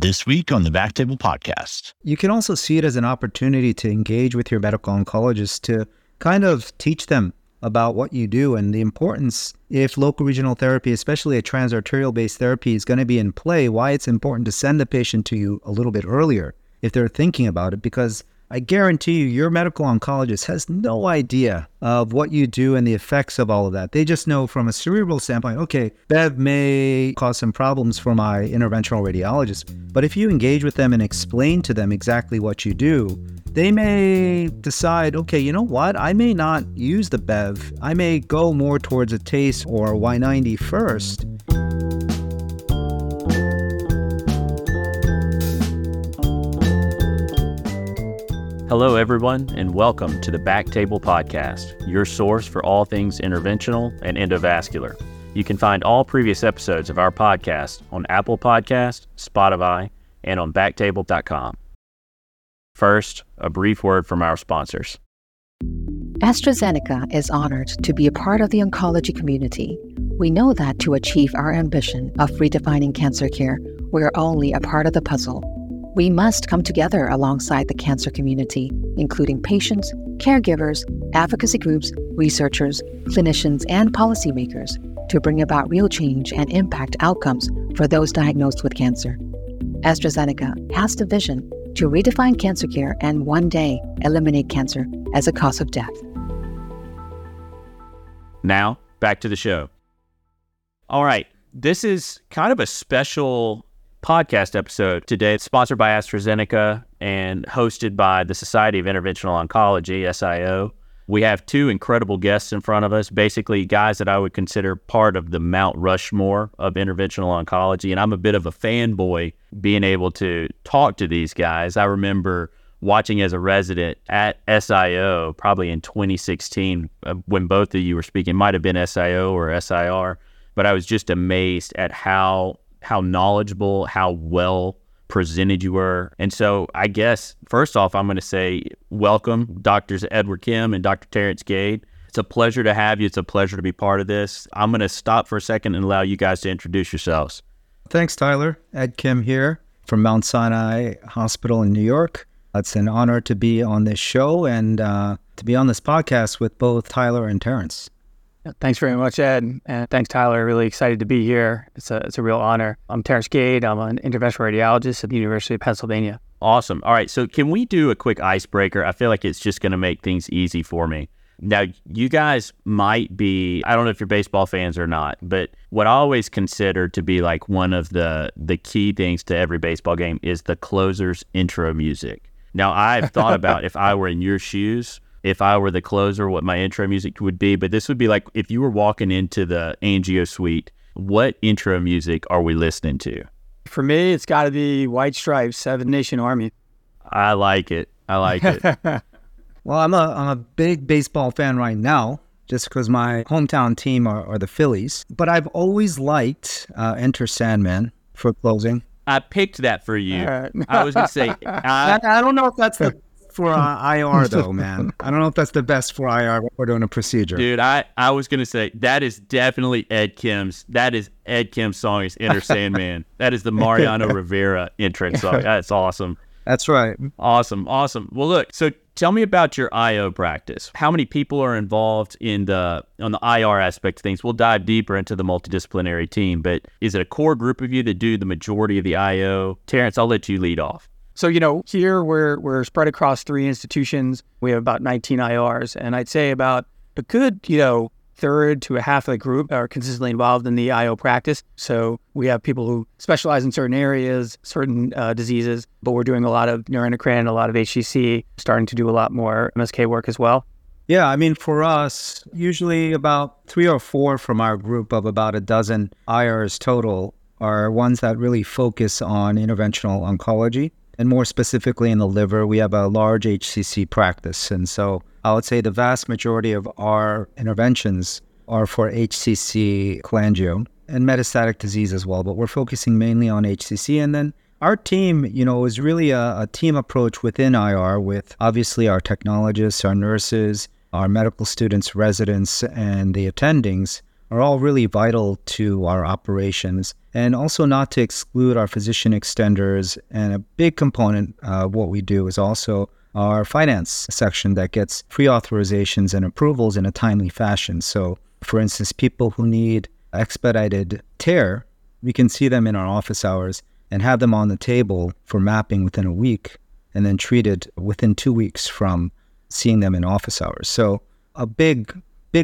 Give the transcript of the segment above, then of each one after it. This week on the Backtable Podcast. You can also see it as an opportunity to engage with your medical oncologist to kind of teach them about what you do and the importance, if local regional therapy, especially a transarterial-based therapy, is going to be in play, why it's important to send the patient to you a little bit earlier if they're thinking about it, because I guarantee you, your medical oncologist has no idea of what you do and the effects of all of that. They just know from a cerebral standpoint, okay, Bev may cause some problems for my interventional radiologist. But if you engage with them and explain to them exactly what you do, they may decide, okay, you know what? I may not use the Bev. I may go more towards a TACE or a Y90 first. Hello, everyone, and welcome to the Backtable Podcast, your source for all things interventional and endovascular. You can find all previous episodes of our podcast on Apple Podcasts, Spotify, and on backtable.com. First, a brief word from our sponsors. AstraZeneca is honored to be a part of the oncology community. We know that to achieve our ambition of redefining cancer care, we are only a part of the puzzle. We must come together alongside the cancer community, including patients, caregivers, advocacy groups, researchers, clinicians, and policymakers to bring about real change and impact outcomes for those diagnosed with cancer. AstraZeneca has the vision to redefine cancer care and one day eliminate cancer as a cause of death. Now, back to the show. All right, this is kind of a special podcast episode today, sponsored by AstraZeneca and hosted by the Society of Interventional Oncology, SIO. We have two incredible guests in front of us, basically guys that I would consider part of the Mount Rushmore of interventional oncology. And I'm a bit of a fanboy being able to talk to these guys. I remember watching as a resident at SIO probably in 2016 when both of you were speaking. It might have been SIO or SIR, but I was just amazed at how knowledgeable, how well presented you were. And so I guess, first off, I'm going to say welcome, Drs. Edward Kim and Dr. Terence Gade. It's a pleasure to have you. It's a pleasure to be part of this. I'm going to stop for a second and allow you guys to introduce yourselves. Thanks, Tyler. Ed Kim here from Mount Sinai Hospital in New York. It's an honor to be on this show and to be on this podcast with both Tyler and Terence. Thanks very much, Ed, and thanks, Tyler. Really excited to be here. It's a real honor. I'm Terence Gade. I'm an interventional radiologist at the University of Pennsylvania. Awesome. All right, so can we do a quick icebreaker? I feel like it's just going to make things easy for me. Now, you guys might be, I don't know if you're baseball fans or not, but what I always consider to be like one of the key things to every baseball game is the closer's intro music. Now, I've thought about if I were in your shoes, if I were the closer, what my intro music would be. But this would be like if you were walking into the angio suite, what intro music are we listening to? For me, it's got to be White Stripes, Seven Nation Army. I like it. I like it. Well, I'm a big baseball fan right now just because my hometown team are the Phillies. But I've always liked Enter Sandman for closing. I picked that for you. I was going to say. I don't know if that's the for IR though, man. I don't know if that's the best for IR when we're doing a procedure. Dude, I was going to say, that is definitely Ed Kim's song is Enter Sandman. That is the Mariano Rivera entrance song. That's awesome. That's right. Awesome. Well, look, so tell me about your IO practice. How many people are involved on the IR aspect of things? We'll dive deeper into the multidisciplinary team, but is it a core group of you that do the majority of the IO? Terence, I'll let you lead off. So, here we're spread across three institutions. We have about 19 IRs, and I'd say about a good, third to a half of the group are consistently involved in the IO practice. So we have people who specialize in certain areas, certain diseases, but we're doing a lot of neuroendocrine, a lot of HCC, starting to do a lot more MSK work as well. Yeah, I mean, for us, usually about three or four from our group of about a dozen IRs total are ones that really focus on interventional oncology. And more specifically in the liver, we have a large HCC practice. And so I would say the vast majority of our interventions are for HCC cholangio and metastatic disease as well. But we're focusing mainly on HCC. And then our team, is really a team approach within IR with obviously our technologists, our nurses, our medical students, residents, and the attendings. are all really vital to our operations, and also not to exclude our physician extenders. And a big component of what we do is also our finance section that gets pre-authorizations and approvals in a timely fashion. So, for instance, people who need expedited TARE, we can see them in our office hours and have them on the table for mapping within a week and then treated within 2 weeks from seeing them in office hours. So a big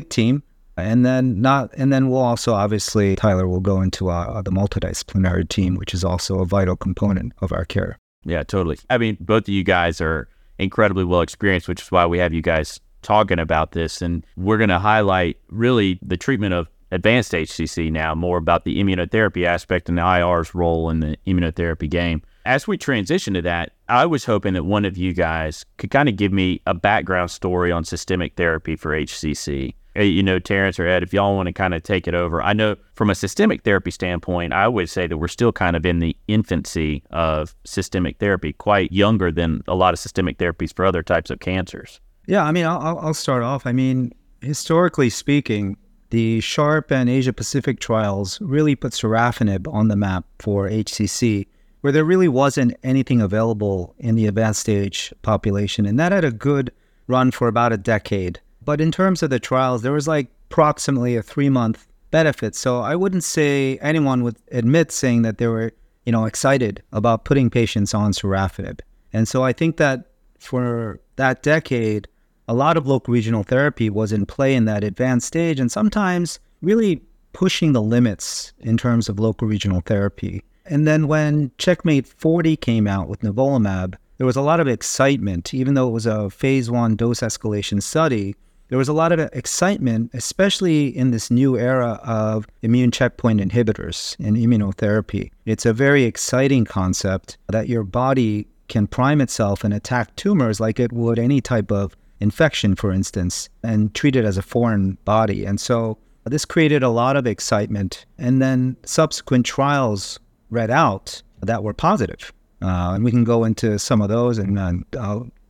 team. And then we'll also, obviously, Tyler will go into the multidisciplinary team, which is also a vital component of our care. Yeah, totally. I mean, both of you guys are incredibly well experienced, which is why we have you guys talking about this. And we're going to highlight really the treatment of advanced HCC now, more about the immunotherapy aspect and the IR's role in the immunotherapy game. As we transition to that, I was hoping that one of you guys could kind of give me a background story on systemic therapy for HCC. You know, Terence or Ed, if y'all want to kind of take it over. I know from a systemic therapy standpoint, I would say that we're still kind of in the infancy of systemic therapy, quite younger than a lot of systemic therapies for other types of cancers. Yeah, I mean, I'll start off. I mean, historically speaking, the SHARP and Asia-Pacific trials really put sorafenib on the map for HCC, where there really wasn't anything available in the advanced stage population. And that had a good run for about a decade. But in terms of the trials, there was like approximately a 3-month benefit. So I wouldn't say anyone would admit saying that they were, you know, excited about putting patients on sorafenib. And so I think that for that decade, a lot of local regional therapy was in play in that advanced stage and sometimes really pushing the limits in terms of local regional therapy. And then when Checkmate 40 came out with nivolumab, there was a lot of excitement, even though it was a phase 1 dose escalation study. There was a lot of excitement, especially in this new era of immune checkpoint inhibitors and immunotherapy. It's a very exciting concept that your body can prime itself and attack tumors like it would any type of infection, for instance, and treat it as a foreign body. And so this created a lot of excitement. And then subsequent trials read out that were positive. And we can go into some of those, and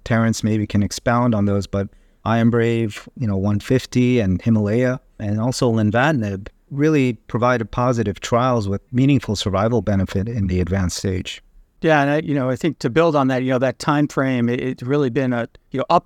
Terence maybe can expound on those, but IMBRAVE, 150 and Himalaya, and also lenvatinib really provided positive trials with meaningful survival benefit in the advanced stage. Yeah, and I think to build on that, that time frame, it's really been up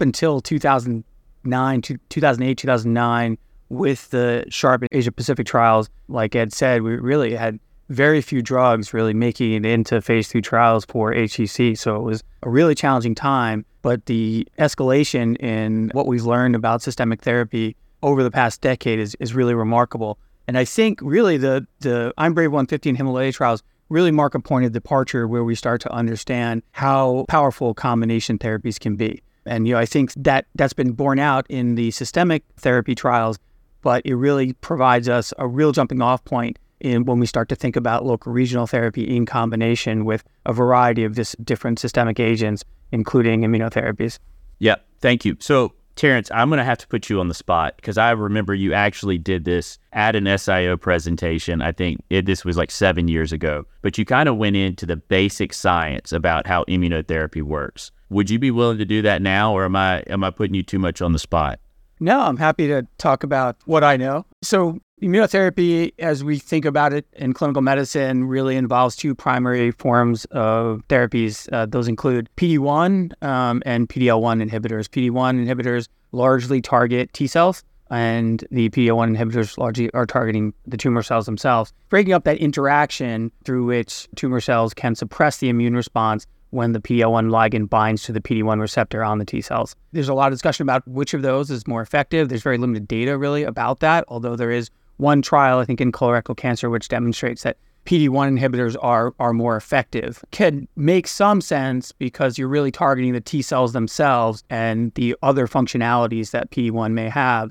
until 2008, 2009, with the SHARP Asia-Pacific trials, like Ed said, we really had very few drugs really making it into phase 3 trials for HCC. So it was a really challenging time, but the escalation in what we've learned about systemic therapy over the past decade is really remarkable. And I think really the IMBRAVE 150 and Himalaya trials really mark a point of departure where we start to understand how powerful combination therapies can be. And I think that's been borne out in the systemic therapy trials, but it really provides us a real jumping off point when we start to think about local regional therapy in combination with a variety of different systemic agents, including immunotherapies. Yeah, thank you. So, Terence, I'm going to have to put you on the spot because I remember you actually did this at an SIO presentation. I think this was like 7 years ago, but you kind of went into the basic science about how immunotherapy works. Would you be willing to do that now, or am I putting you too much on the spot? No, I'm happy to talk about what I know. So, immunotherapy, as we think about it in clinical medicine, really involves two primary forms of therapies. Those include PD-1 and PD-L1 inhibitors. PD-1 inhibitors largely target T cells, and the PD-L1 inhibitors largely are targeting the tumor cells themselves, breaking up that interaction through which tumor cells can suppress the immune response when the PD-L1 ligand binds to the PD-1 receptor on the T cells. There's a lot of discussion about which of those is more effective. There's very limited data really about that, although there is one trial, I think, in colorectal cancer, which demonstrates that PD-1 inhibitors are more effective. Can make some sense because you're really targeting the T cells themselves and the other functionalities that PD-1 may have,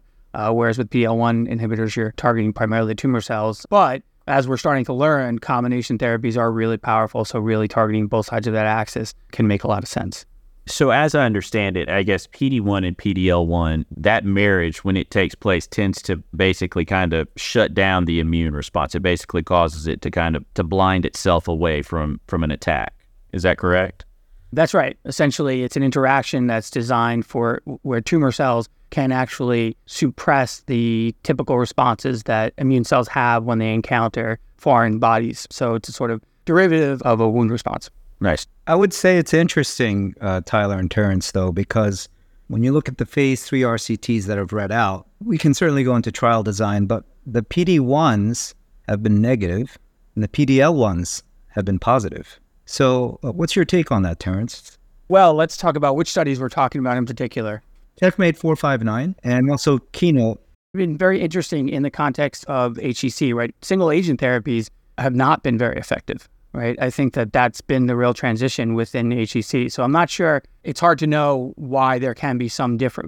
whereas with PD-L1 inhibitors, you're targeting primarily tumor cells. But as we're starting to learn, combination therapies are really powerful, so really targeting both sides of that axis can make a lot of sense. So as I understand it, I guess PD-1 and PD-L1, that marriage, when it takes place, tends to basically kind of shut down the immune response. It basically causes it to kind of blind itself away from an attack. Is that correct? That's right. Essentially, it's an interaction that's designed for where tumor cells can actually suppress the typical responses that immune cells have when they encounter foreign bodies. So it's a sort of derivative of a wound response. Nice. I would say it's interesting, Tyler and Terence, though, because when you look at the phase 3 RCTs that have read out, we can certainly go into trial design, but the PD-1s have been negative and the PD-L1s have been positive. So what's your take on that, Terence? Well, let's talk about which studies we're talking about in particular. Checkmate 459 and also Keynote. It's been very interesting in the context of HCC, right? Single agent therapies have not been very effective, right? I think that that's been the real transition within HCC. So I'm not sure, it's hard to know why there can be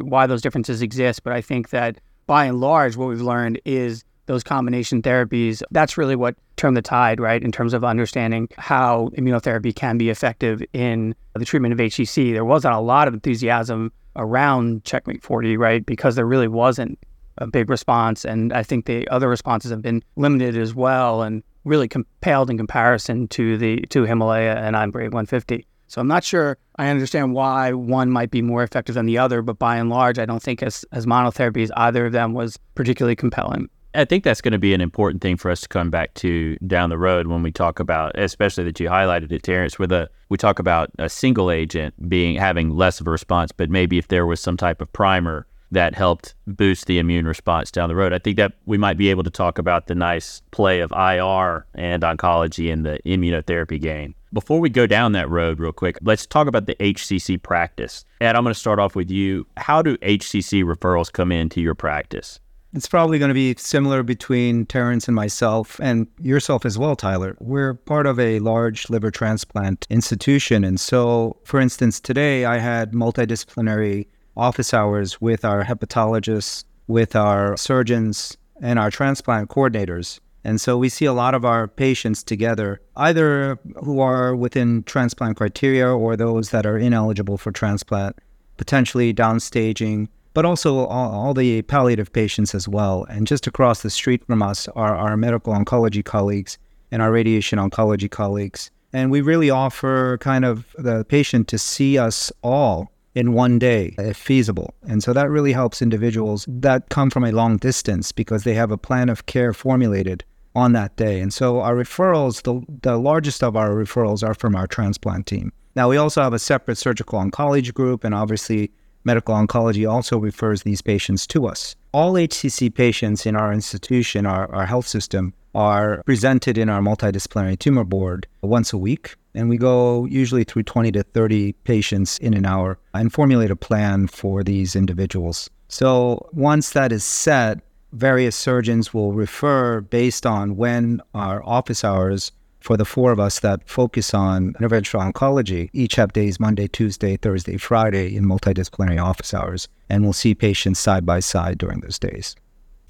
why those differences exist. But I think that by and large, what we've learned is those combination therapies, that's really what turned the tide, right, in terms of understanding how immunotherapy can be effective in the treatment of HCC. There wasn't a lot of enthusiasm around Checkmate 40, right, because there really wasn't a big response. And I think the other responses have been limited as well and really paled in comparison to Himalaya and IMBRAVE 150. So I'm not sure I understand why one might be more effective than the other, but by and large, I don't think as monotherapies, either of them was particularly compelling. I think that's going to be an important thing for us to come back to down the road when we talk about, especially that you highlighted it, Terence, where we talk about a single agent having less of a response, but maybe if there was some type of primer that helped boost the immune response down the road. I think that we might be able to talk about the nice play of IR and oncology in the immunotherapy game. Before we go down that road real quick, let's talk about the HCC practice. Ed, I'm going to start off with you. How do HCC referrals come into your practice? It's probably going to be similar between Terence and myself and yourself as well, Tyler. We're part of a large liver transplant institution. And so, for instance, today I had multidisciplinary office hours with our hepatologists, with our surgeons, and our transplant coordinators. And so we see a lot of our patients together, either who are within transplant criteria or those that are ineligible for transplant, potentially downstaging, but also all the palliative patients as well. And just across the street from us are our medical oncology colleagues and our radiation oncology colleagues. And we really offer kind of the patient to see us all in one day, if feasible. And so that really helps individuals that come from a long distance because they have a plan of care formulated on that day. And so our referrals, the largest of our referrals are from our transplant team. Now, we also have a separate surgical oncology group, and obviously medical oncology also refers these patients to us. All HCC patients in our institution, our health system, are presented in our multidisciplinary tumor board once a week. And we go usually through 20 to 30 patients in an hour and formulate a plan for these individuals. So once that is set, various surgeons will refer based on when our office hours for the four of us that focus on interventional oncology each have days Monday, Tuesday, Thursday, Friday in multidisciplinary office hours. And we'll see patients side by side during those days.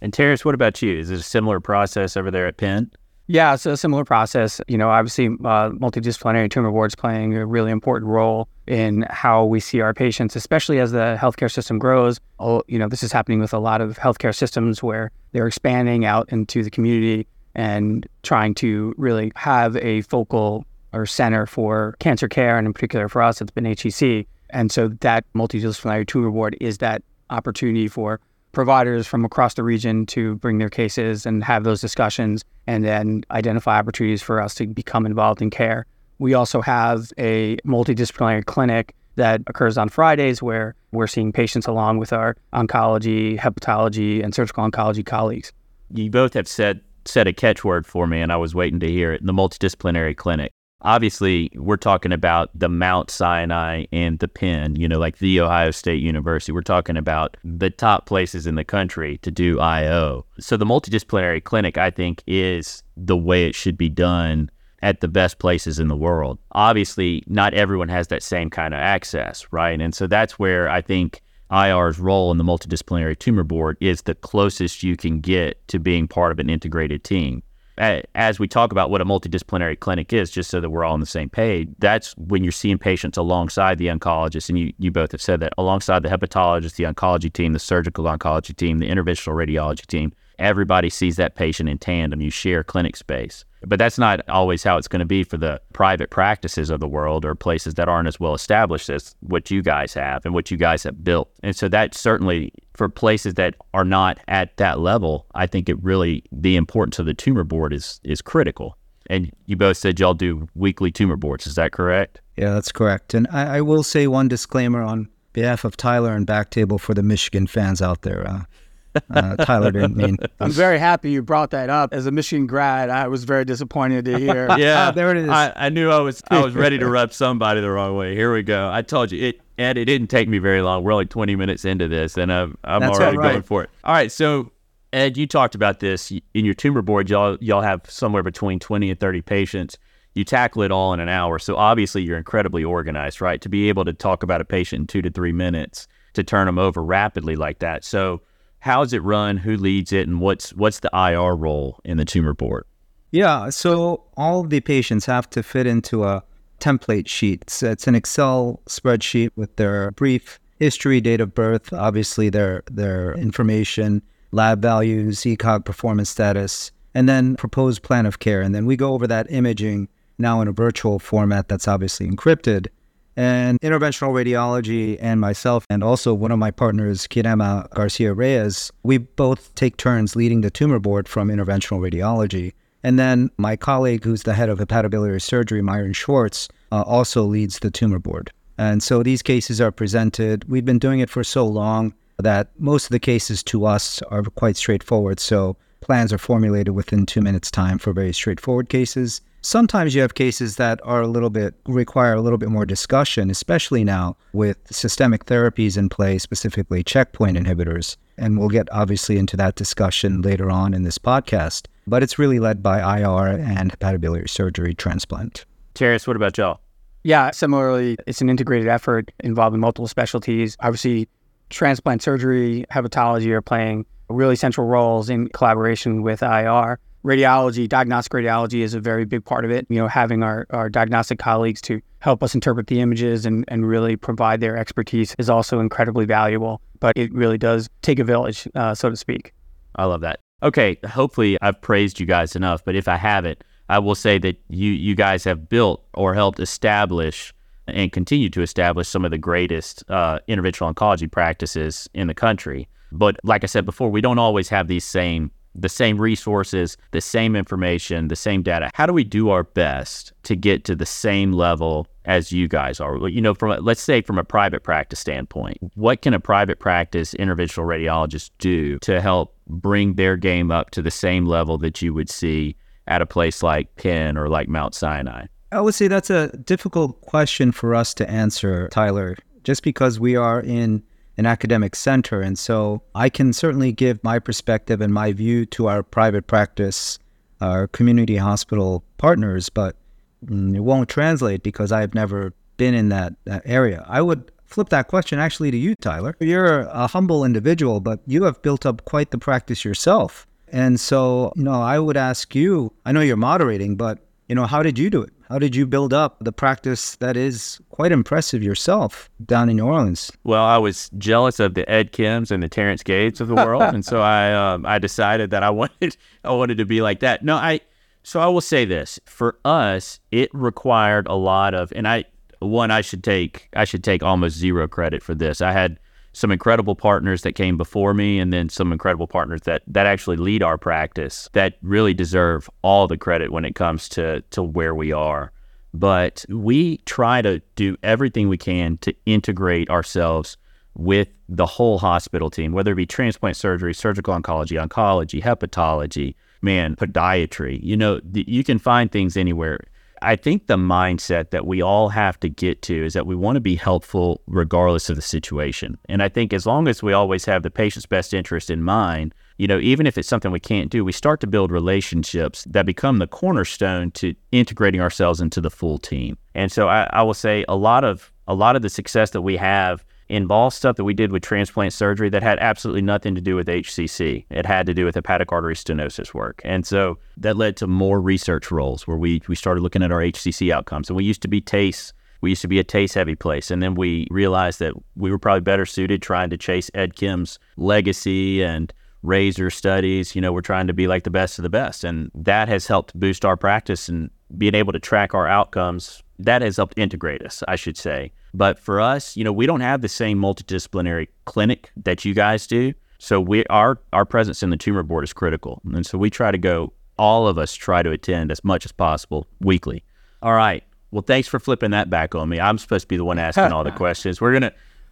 And Terence, what about you? Is it a similar process over there at Penn? Yeah, so a similar process. You know, obviously, multidisciplinary tumor boards playing a really important role in how we see our patients, especially as the healthcare system grows. You know, this is happening with a lot of healthcare systems where they're expanding out into the community and trying to really have a focal or center for cancer care. And in particular for us, it's been HCC. And so that multidisciplinary tumor board is that opportunity for providers from across the region to bring their cases and have those discussions and then identify opportunities for us to become involved in care. We also have a multidisciplinary clinic that occurs on Fridays where we're seeing patients along with our oncology, hepatology, and surgical oncology colleagues. You both have said a catchword for me, and I was waiting to hear it, the multidisciplinary clinic. Obviously, we're talking about the Mount Sinai and the Penn, you know, like the Ohio State University. We're talking about the top places in the country to do IO. So the multidisciplinary clinic, I think, is the way it should be done at the best places in the world. Obviously, not everyone has that same kind of access, right? And so that's where I think IR's role in the multidisciplinary tumor board is the closest you can get to being part of an integrated team. As we talk about what a multidisciplinary clinic is, just so that we're all on the same page, that's when you're seeing patients alongside the oncologist, and you both have said that, alongside the hepatologist, the oncology team, the surgical oncology team, the interventional radiology team, everybody sees that patient in tandem. You share clinic space. But that's not always how it's going to be for the private practices of the world or places that aren't as well established as what you guys have and what you guys have built. And so that certainly, for places that are not at that level, I think it really, the importance of the tumor board is critical. And you both said y'all do weekly tumor boards. Is that correct? Yeah, that's correct. And I will say one disclaimer on behalf of Tyler and Backtable for the Michigan fans out there. Tyler didn't mean. I'm very happy you brought that up. As a Michigan grad, I was very disappointed to hear. Yeah, oh, there it is. I knew I was ready to rub somebody the wrong way. Here we go. I told you, Ed, it didn't take me very long. We're only 20 minutes into this, and I'm already going for it. All right, so Ed, you talked about this. In your tumor board, y'all have somewhere between 20 and 30 patients. You tackle it all in an hour, so obviously you're incredibly organized, right? To be able to talk about a patient in 2 to 3 minutes, to turn them over rapidly like that. So how is it run? Who leads it? And what's the IR role in the tumor board? Yeah, so all the patients have to fit into a template sheet. So it's an Excel spreadsheet with their brief history, date of birth, obviously their information, lab values, ECOG performance status, and then proposed plan of care. And then we go over that imaging now in a virtual format that's obviously encrypted. And interventional radiology and myself, and also one of my partners, Kirema Garcia-Reyes, we both take turns leading the tumor board from interventional radiology. And then my colleague, who's the head of hepatobiliary surgery, Myron Schwartz, also leads the tumor board. And so these cases are presented. We've been doing it for so long that most of the cases to us are quite straightforward. So plans are formulated within 2 minutes time for very straightforward cases. Sometimes you have cases that are require a little bit more discussion, especially now with systemic therapies in play, specifically checkpoint inhibitors. And we'll get obviously into that discussion later on in this podcast, but it's really led by IR and hepatobiliary surgery transplant. Terence, what about y'all? Yeah, similarly, it's an integrated effort involving multiple specialties. Obviously, transplant surgery, hepatology are playing really central roles in collaboration with IR. Radiology, diagnostic radiology is a very big part of it. You know, having our diagnostic colleagues to help us interpret the images and really provide their expertise is also incredibly valuable. But it really does take a village, so to speak. I love that. Okay, hopefully I've praised you guys enough, but if I haven't, I will say that you guys have built or helped establish and continue to establish some of the greatest interventional oncology practices in the country. But like I said before, we don't always have these the same resources, the same information, the same data. How do we do our best to get to the same level as you guys are? You know, let's say from a private practice standpoint, what can a private practice interventional radiologist do to help bring their game up to the same level that you would see at a place like Penn or like Mount Sinai? I would say that's a difficult question for us to answer, Tyler, just because we are in an academic center. And so I can certainly give my perspective and my view to our private practice, our community hospital partners, but it won't translate because I've never been in that area. I would flip that question actually to you, Tyler. You're a humble individual, but you have built up quite the practice yourself. And so, you know, I would ask you, I know you're moderating, but, you know, how did you do it? How did you build up the practice that is quite impressive yourself down in New Orleans? Well, I was jealous of the Ed Kims and the Terence Gades of the world, and so I decided that I wanted to be like that. No, I will say this: for us, it required a lot of, and I should take almost zero credit for this. I had some incredible partners that came before me, and then some incredible partners that actually lead our practice that really deserve all the credit when it comes to where we are. But we try to do everything we can to integrate ourselves with the whole hospital team, whether it be transplant surgery, surgical oncology, hepatology, podiatry. You know, you can find things anywhere. I think the mindset that we all have to get to is that we want to be helpful regardless of the situation. And I think as long as we always have the patient's best interest in mind, you know, even if it's something we can't do, we start to build relationships that become the cornerstone to integrating ourselves into the full team. And so I will say a lot of the success that we have involves stuff that we did with transplant surgery that had absolutely nothing to do with HCC. It had to do with hepatic artery stenosis work. And so that led to more research roles where we started looking at our HCC outcomes. And we used to be TACE. We used to be a TACE-heavy place. And then we realized that we were probably better suited trying to chase Ed Kim's legacy and razor studies. You know, we're trying to be like the best of the best. And that has helped boost our practice and being able to track our outcomes. That has helped integrate us, I should say. But for us, you know, we don't have the same multidisciplinary clinic that you guys do. So our presence in the tumor board is critical. And so we try to go, all of us try to attend as much as possible weekly. All right. Well, thanks for flipping that back on me. I'm supposed to be the one asking all the questions. We're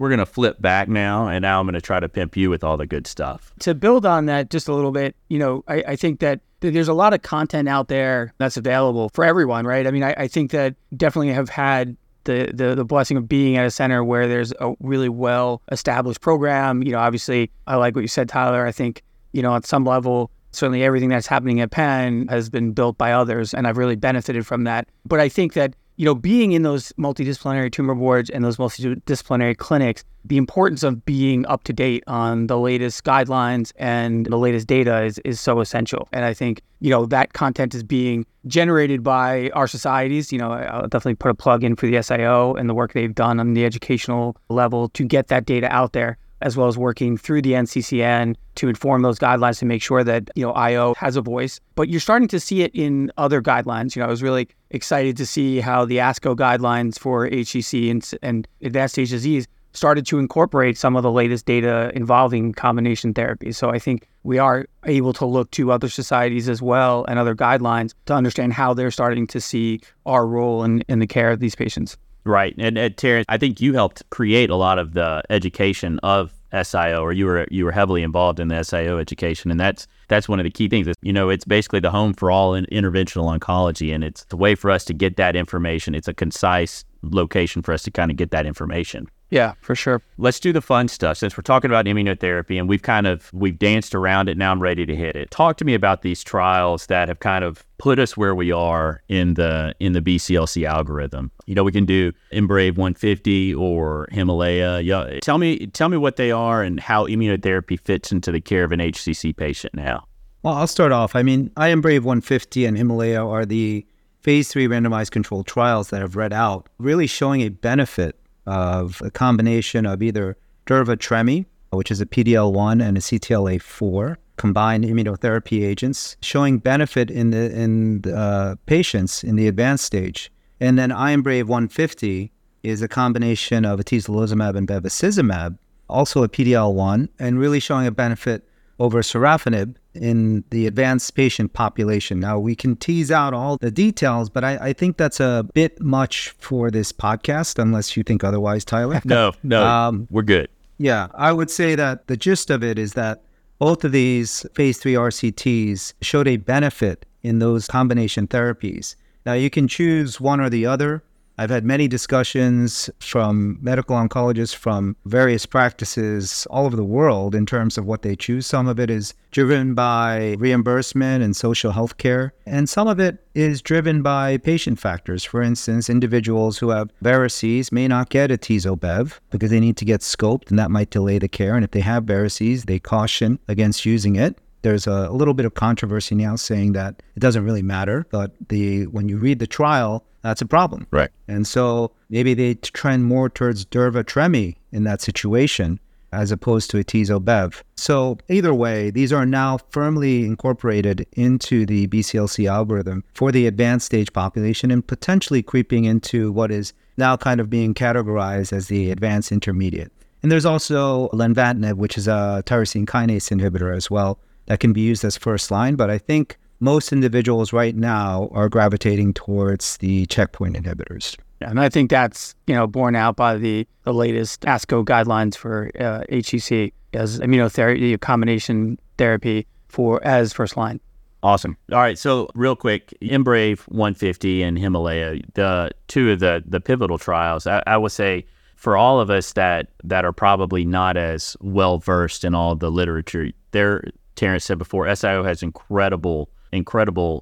gonna flip back now, and now I'm going to try to pimp you with all the good stuff. To build on that just a little bit, you know, I think that there's a lot of content out there that's available for everyone, right? I mean, I think that definitely have had the blessing of being at a center where there's a really well-established program. You know, obviously, I like what you said, Tyler. I think, you know, on some level, certainly everything that's happening at Penn has been built by others, and I've really benefited from that. But I think that, you know, being in those multidisciplinary tumor boards and those multidisciplinary clinics, the importance of being up to date on the latest guidelines and the latest data is so essential. And I think, you know, that content is being generated by our societies. You know, I'll definitely put a plug in for the SIO and the work they've done on the educational level to get that data out there, as well as working through the NCCN to inform those guidelines to make sure that, you know, IO has a voice. But you're starting to see it in other guidelines. You know, I was really excited to see how the ASCO guidelines for HCC and advanced stage disease started to incorporate some of the latest data involving combination therapy. So I think we are able to look to other societies as well and other guidelines to understand how they're starting to see our role in the care of these patients. Right. And Terence, I think you helped create a lot of the education of SIO, or you were heavily involved in the SIO education. And that's one of the key things. You know, it's basically the home for all in interventional oncology. And it's the way for us to get that information. It's a concise location for us to kind of get that information. Yeah, for sure. Let's do the fun stuff. Since we're talking about immunotherapy and we've danced around it, now I'm ready to hit it. Talk to me about these trials that have kind of put us where we are in the BCLC algorithm. You know, we can do IMBRAVE 150 or Himalaya. Yeah, tell me what they are and how immunotherapy fits into the care of an HCC patient now. Well, I'll start off. I mean, IMBRAVE 150 and Himalaya are the phase 3 randomized controlled trials that have read out, really showing a benefit of a combination of either durva-tremi, which is a PD-L1 and a CTLA-4, combined immunotherapy agents, showing benefit in the patients in the advanced stage. And then IMBRAVE 150 is a combination of atezolizumab and bevacizumab, also a PD-L1, and really showing a benefit over sorafenib in the advanced patient population. Now, we can tease out all the details, but I think that's a bit much for this podcast, unless you think otherwise, Tyler. No, we're good. Yeah, I would say that the gist of it is that both of these phase 3 RCTs showed a benefit in those combination therapies. Now, you can choose one or the other. I've had many discussions from medical oncologists from various practices all over the world in terms of what they choose. Some of it is driven by reimbursement and social health care, and some of it is driven by patient factors. For instance, individuals who have varices may not get atezo-bev because they need to get scoped, and that might delay the care. And if they have varices, they caution against using it. There's a little bit of controversy now saying that it doesn't really matter, but when you read the trial, that's a problem. Right. And so maybe they trend more towards durva-tremi in that situation as opposed to atezo-bev. So either way, these are now firmly incorporated into the BCLC algorithm for the advanced stage population and potentially creeping into what is now kind of being categorized as the advanced intermediate. And there's also lenvatinib, which is a tyrosine kinase inhibitor as well, that can be used as first line, but I think most individuals right now are gravitating towards the checkpoint inhibitors. Yeah, and I think that's, you know, borne out by the latest ASCO guidelines for HCC as immunotherapy, combination therapy as first line. Awesome. All right, so real quick, IMBRAVE 150 and Himalaya, the two of the pivotal trials, I would say, for all of us that are probably not as well-versed in all the literature, Terence said before, SIO has incredible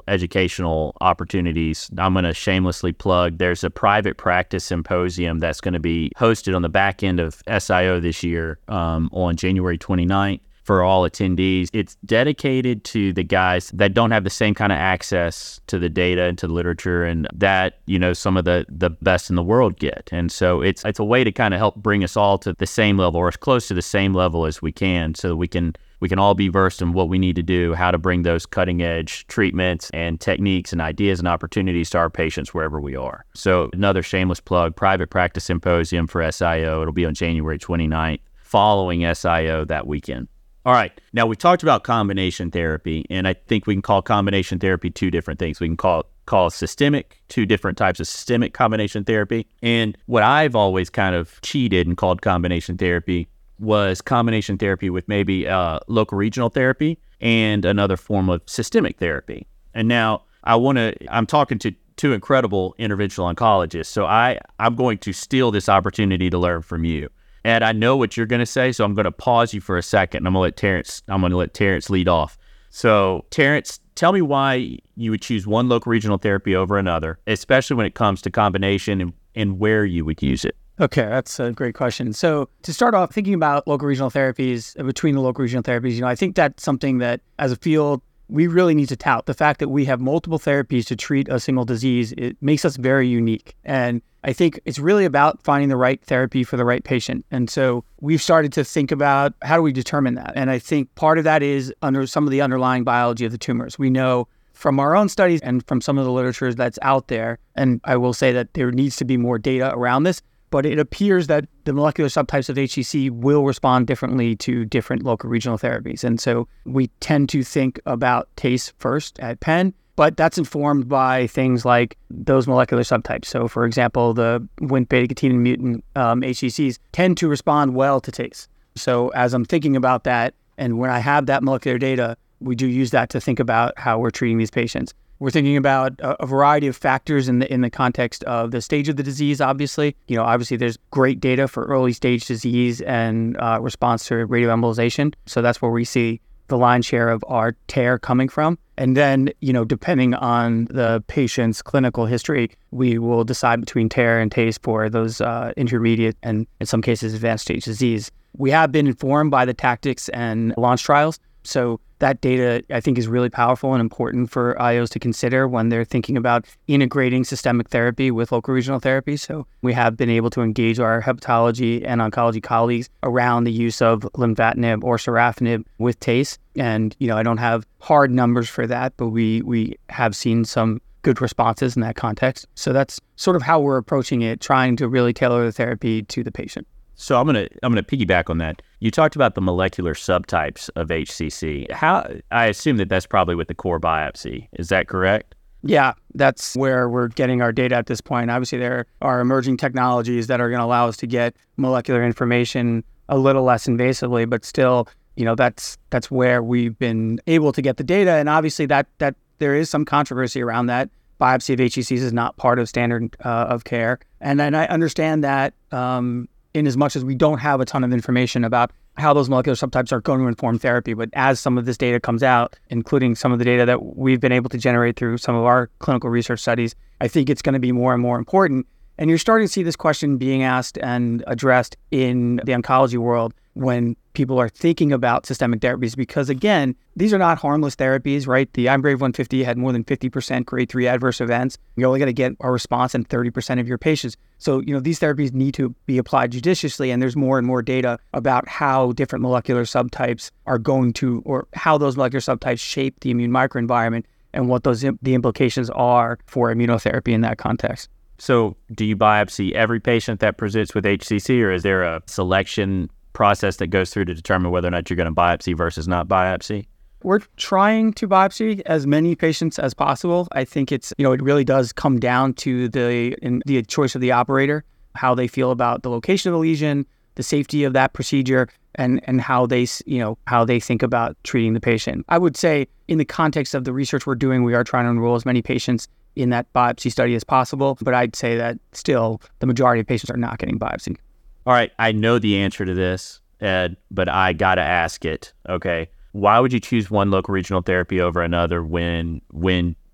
educational opportunities. I'm going to shamelessly plug, there's a private practice symposium that's going to be hosted on the back end of SIO this year on January 29th. for all attendees. It's dedicated to the guys that don't have the same kind of access to the data and to the literature and that, you know, some of the best in the world get. And so it's a way to kind of help bring us all to the same level or as close to the same level as we can so that we can all be versed in what we need to do, how to bring those cutting-edge treatments and techniques and ideas and opportunities to our patients wherever we are. So another shameless plug, Private Practice Symposium for SIO. It'll be on January 29th, following SIO that weekend. All right. Now, we talked about combination therapy, and I think we can call combination therapy two different things. We can call systemic, two different types of systemic combination therapy. And what I've always kind of cheated and called combination therapy was combination therapy with maybe local regional therapy and another form of systemic therapy. And now I'm talking to two incredible interventional oncologists, so I'm going to steal this opportunity to learn from you. Ed, I know what you're going to say, so I'm going to pause you for a second, and I'm going to let Terence lead off. So Terence, tell me why you would choose one local regional therapy over another, especially when it comes to combination and where you would use it. Okay, that's a great question. So to start off, thinking about local regional therapies, between the local regional therapies, you know, I think that's something that as a field, we really need to tout. The fact that we have multiple therapies to treat a single disease, it makes us very unique. And I think it's really about finding the right therapy for the right patient. And so we've started to think about how do we determine that? And I think part of that is under some of the underlying biology of the tumors. We know from our own studies and from some of the literature that's out there, and I will say that there needs to be more data around this, but it appears that the molecular subtypes of HCC will respond differently to different local regional therapies. And so we tend to think about TACE first at Penn, but that's informed by things like those molecular subtypes. So for example, the Wnt beta-catenin mutant HCCs tend to respond well to TACE. So as I'm thinking about that, and when I have that molecular data, we do use that to think about how we're treating these patients. We're thinking about a variety of factors in the context of the stage of the disease, obviously. You know, obviously there's great data for early stage disease and response to radioembolization. So that's where we see the lion's share of our TARE coming from. And then, you know, depending on the patient's clinical history, we will decide between TARE and TACE for those intermediate and in some cases advanced stage disease. We have been informed by the TACTICS and LAUNCH trials. So that data, I think, is really powerful and important for IOs to consider when they're thinking about integrating systemic therapy with local regional therapy. So we have been able to engage our hepatology and oncology colleagues around the use of lenvatinib or sorafenib with TACE. And, you know, I don't have hard numbers for that, but we have seen some good responses in that context. So that's sort of how we're approaching it, trying to really tailor the therapy to the patient. So I'm gonna piggyback on that. You talked about the molecular subtypes of HCC. How I assume that's probably with the core biopsy. Is that correct? Yeah, that's where we're getting our data at this point. Obviously, there are emerging technologies that are going to allow us to get molecular information a little less invasively, but still, you know, that's where we've been able to get the data. And obviously, that there is some controversy around that. Biopsy of HCCs is not part of standard of care, and I understand that. In as much as we don't have a ton of information about how those molecular subtypes are going to inform therapy. But as some of this data comes out, including some of the data that we've been able to generate through some of our clinical research studies, I think it's going to be more and more important. And you're starting to see this question being asked and addressed in the oncology world when people are thinking about systemic therapies, because again, these are not harmless therapies, right? The IMBRAVE 150 had more than 50% grade 3 adverse events. You're only going to get a response in 30% of your patients. So, you know, these therapies need to be applied judiciously, and there's more and more data about how different molecular subtypes are going to, or how those molecular subtypes shape the immune microenvironment and what the implications are for immunotherapy in that context. So do you biopsy every patient that presents with HCC, or is there a selection process that goes through to determine whether or not you're going to biopsy versus not biopsy? We're trying to biopsy as many patients as possible. I think it's, you know, it really does come down to the choice of the operator, how they feel about the location of the lesion, the safety of that procedure, and how they, you know, how they think about treating the patient. I would say in the context of the research we're doing, we are trying to enroll as many patients in that biopsy study as possible, but I'd say that still the majority of patients are not getting biopsy. All right, I know the answer to this, Ed, but I gotta ask it. Okay, why would you choose one local regional therapy over another when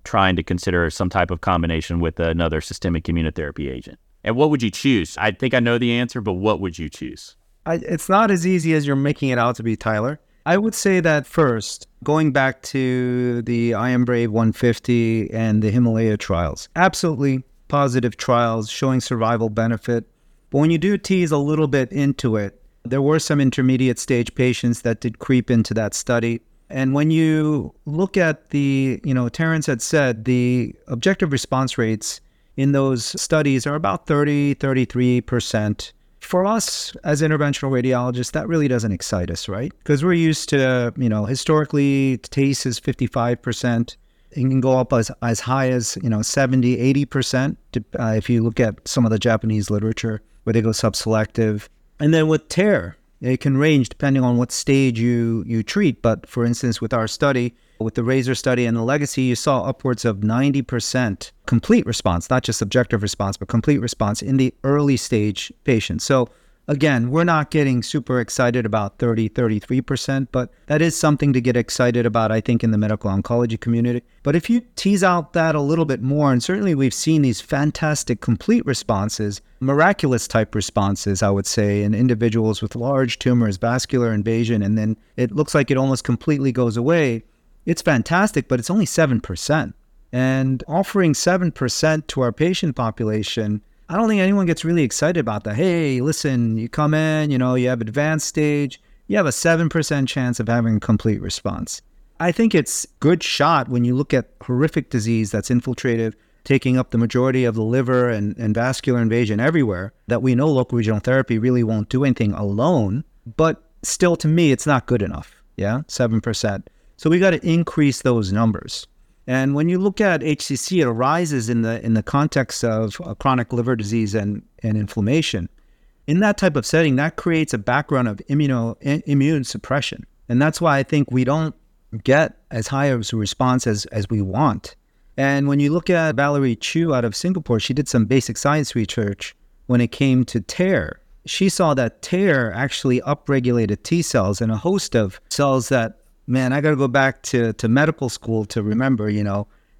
trying to consider some type of combination with another systemic immunotherapy agent? And what would you choose? I think I know the answer, but what would you choose? It's not as easy as you're making it out to be, Tyler. I would say that first, going back to the IMBRAVE 150 and the Himalaya trials, absolutely positive trials showing survival benefit. But when you do tease a little bit into it, there were some intermediate stage patients that did creep into that study. And when you look at the, Terence had said the objective response rates in those studies are about 33%. For us as interventional radiologists, that really doesn't excite us, right? Because we're used to, historically, TACE is 55%. It can go up as high as, 70, 80% if you look at some of the Japanese literature where they go subselective. And then with TARE, it can range depending on what stage you treat. But for instance, with our study, with the RAZOR study and the LEGACY, you saw upwards of 90% complete response, not just objective response, but complete response in the early stage patients. So again, we're not getting super excited about 33%, but that is something to get excited about, I think, in the medical oncology community. But if you tease out that a little bit more, and certainly we've seen these fantastic complete responses, miraculous type responses, I would say, in individuals with large tumors, vascular invasion, and then it looks like it almost completely goes away. It's fantastic, but it's only 7%. And offering 7% to our patient population, I don't think anyone gets really excited about that. Hey, listen, you come in, you have advanced stage, you have a 7% chance of having a complete response. I think it's a good shot when you look at horrific disease that's infiltrative, taking up the majority of the liver and vascular invasion everywhere, that we know local regional therapy really won't do anything alone. But still, to me, it's not good enough. Yeah, 7%. So we got to increase those numbers. And when you look at HCC, it arises in the context of chronic liver disease and inflammation. In that type of setting, that creates a background of immune suppression. And that's why I think we don't get as high of a response as we want. And when you look at Valerie Chu out of Singapore, she did some basic science research when it came to TARE. She saw that TARE actually upregulated T cells and a host of cells that, man, I got to go back to medical school to remember,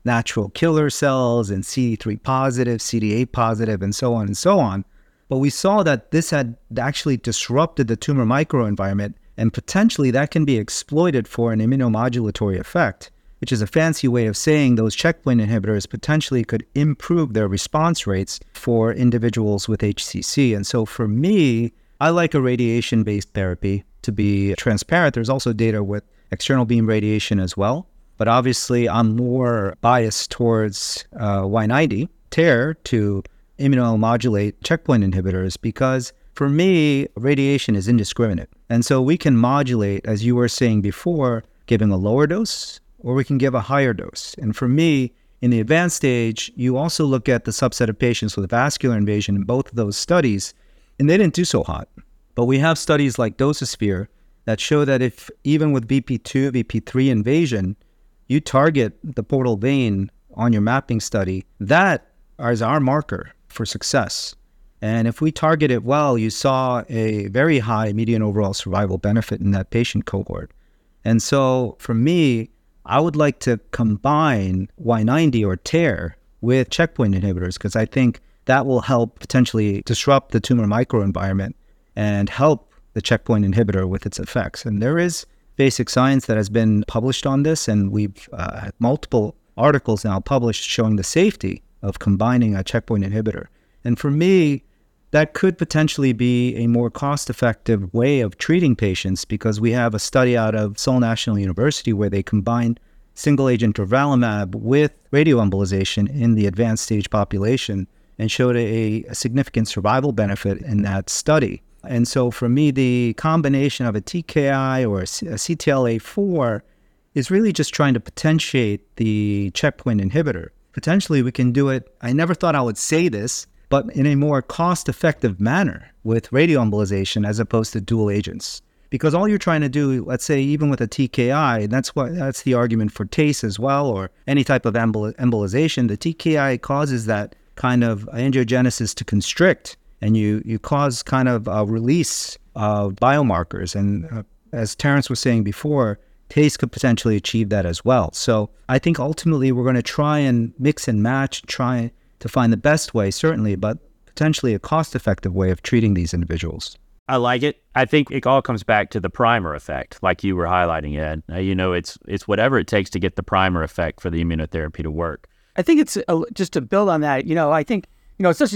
natural killer cells and CD3 positive, CD8 positive, and so on and so on. But we saw that this had actually disrupted the tumor microenvironment, and potentially that can be exploited for an immunomodulatory effect, which is a fancy way of saying those checkpoint inhibitors potentially could improve their response rates for individuals with HCC. And so for me, I like a radiation-based therapy. To be transparent, there's also data with external beam radiation as well. But obviously, I'm more biased towards Y90, TARE, to immunomodulate checkpoint inhibitors, because for me, radiation is indiscriminate. And so we can modulate, as you were saying before, giving a lower dose, or we can give a higher dose. And for me, in the advanced stage, you also look at the subset of patients with vascular invasion in both of those studies, and they didn't do so hot. But we have studies like Dosisphere that show that if even with BP2, BP3 invasion, you target the portal vein on your mapping study, that is our marker for success. And if we target it well, you saw a very high median overall survival benefit in that patient cohort. And so for me, I would like to combine Y90 or TARE with checkpoint inhibitors, because I think that will help potentially disrupt the tumor microenvironment and help the checkpoint inhibitor with its effects. And there is basic science that has been published on this, and we've had multiple articles now published showing the safety of combining a checkpoint inhibitor. And for me, that could potentially be a more cost-effective way of treating patients, because we have a study out of Seoul National University where they combined single-agent durvalumab with radioembolization in the advanced stage population and showed a significant survival benefit in that study. And so for me, the combination of a TKI or a CTLA-4 is really just trying to potentiate the checkpoint inhibitor. Potentially, we can do it, I never thought I would say this, but in a more cost-effective manner with radioembolization as opposed to dual agents. Because all you're trying to do, let's say even with a TKI, and that's the argument for TACE as well, or any type of embolization, the TKI causes that kind of angiogenesis to constrict, and you cause kind of a release of biomarkers. And as Terence was saying before, TACE could potentially achieve that as well. So I think ultimately we're going to try and mix and match, try to find the best way, certainly, but potentially a cost-effective way of treating these individuals. I like it. I think it all comes back to the primer effect, like you were highlighting, Ed. You know, it's whatever it takes to get the primer effect for the immunotherapy to work. I think it's just to build on that. You know, I think it's such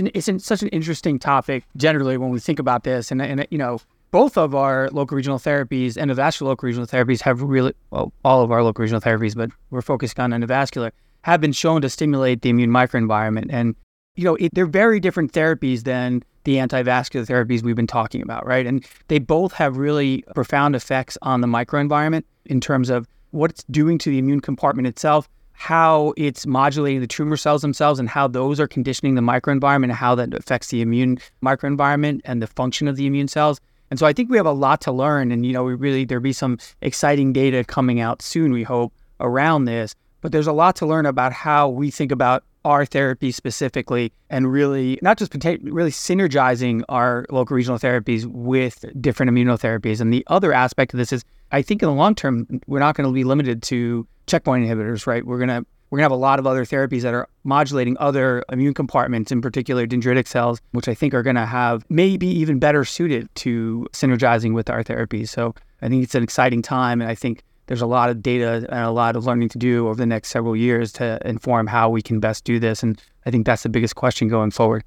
an interesting topic generally when we think about this, and you know, both of our local regional therapies, endovascular local regional therapies, have really all of our local regional therapies, but we're focused on endovascular, have been shown to stimulate the immune microenvironment, and you know, they're very different therapies than the antivascular therapies we've been talking about, right? And they both have really profound effects on the microenvironment in terms of what it's doing to the immune compartment itself, how it's modulating the tumor cells themselves, and how those are conditioning the microenvironment, and how that affects the immune microenvironment and the function of the immune cells. And so I think we have a lot to learn, and you know, there'll be some exciting data coming out soon, we hope, around this. But there's a lot to learn about how we think about our therapy specifically, and really not just really synergizing our local regional therapies with different immunotherapies. And the other aspect of this is, I think in the long term, we're not going to be limited to checkpoint inhibitors, right? We're gonna have a lot of other therapies that are modulating other immune compartments, in particular dendritic cells, which I think are going to have maybe even better suited to synergizing with our therapies. So I think it's an exciting time, and I think there's a lot of data and a lot of learning to do over the next several years to inform how we can best do this. And I think that's the biggest question going forward.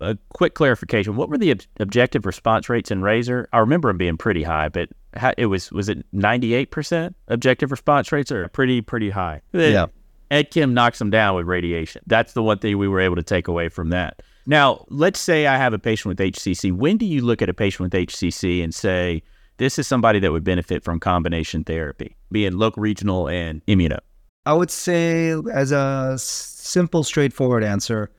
A quick clarification. What were the objective response rates in RAISER? I remember them being pretty high, but was it 98% objective response rates are pretty high? Yeah. Ed Kim knocks them down with radiation. That's the one thing we were able to take away from that. Now, let's say I have a patient with HCC. When do you look at a patient with HCC and say, this is somebody that would benefit from combination therapy, being local, regional, and immuno? I would say, as a simple, straightforward answer,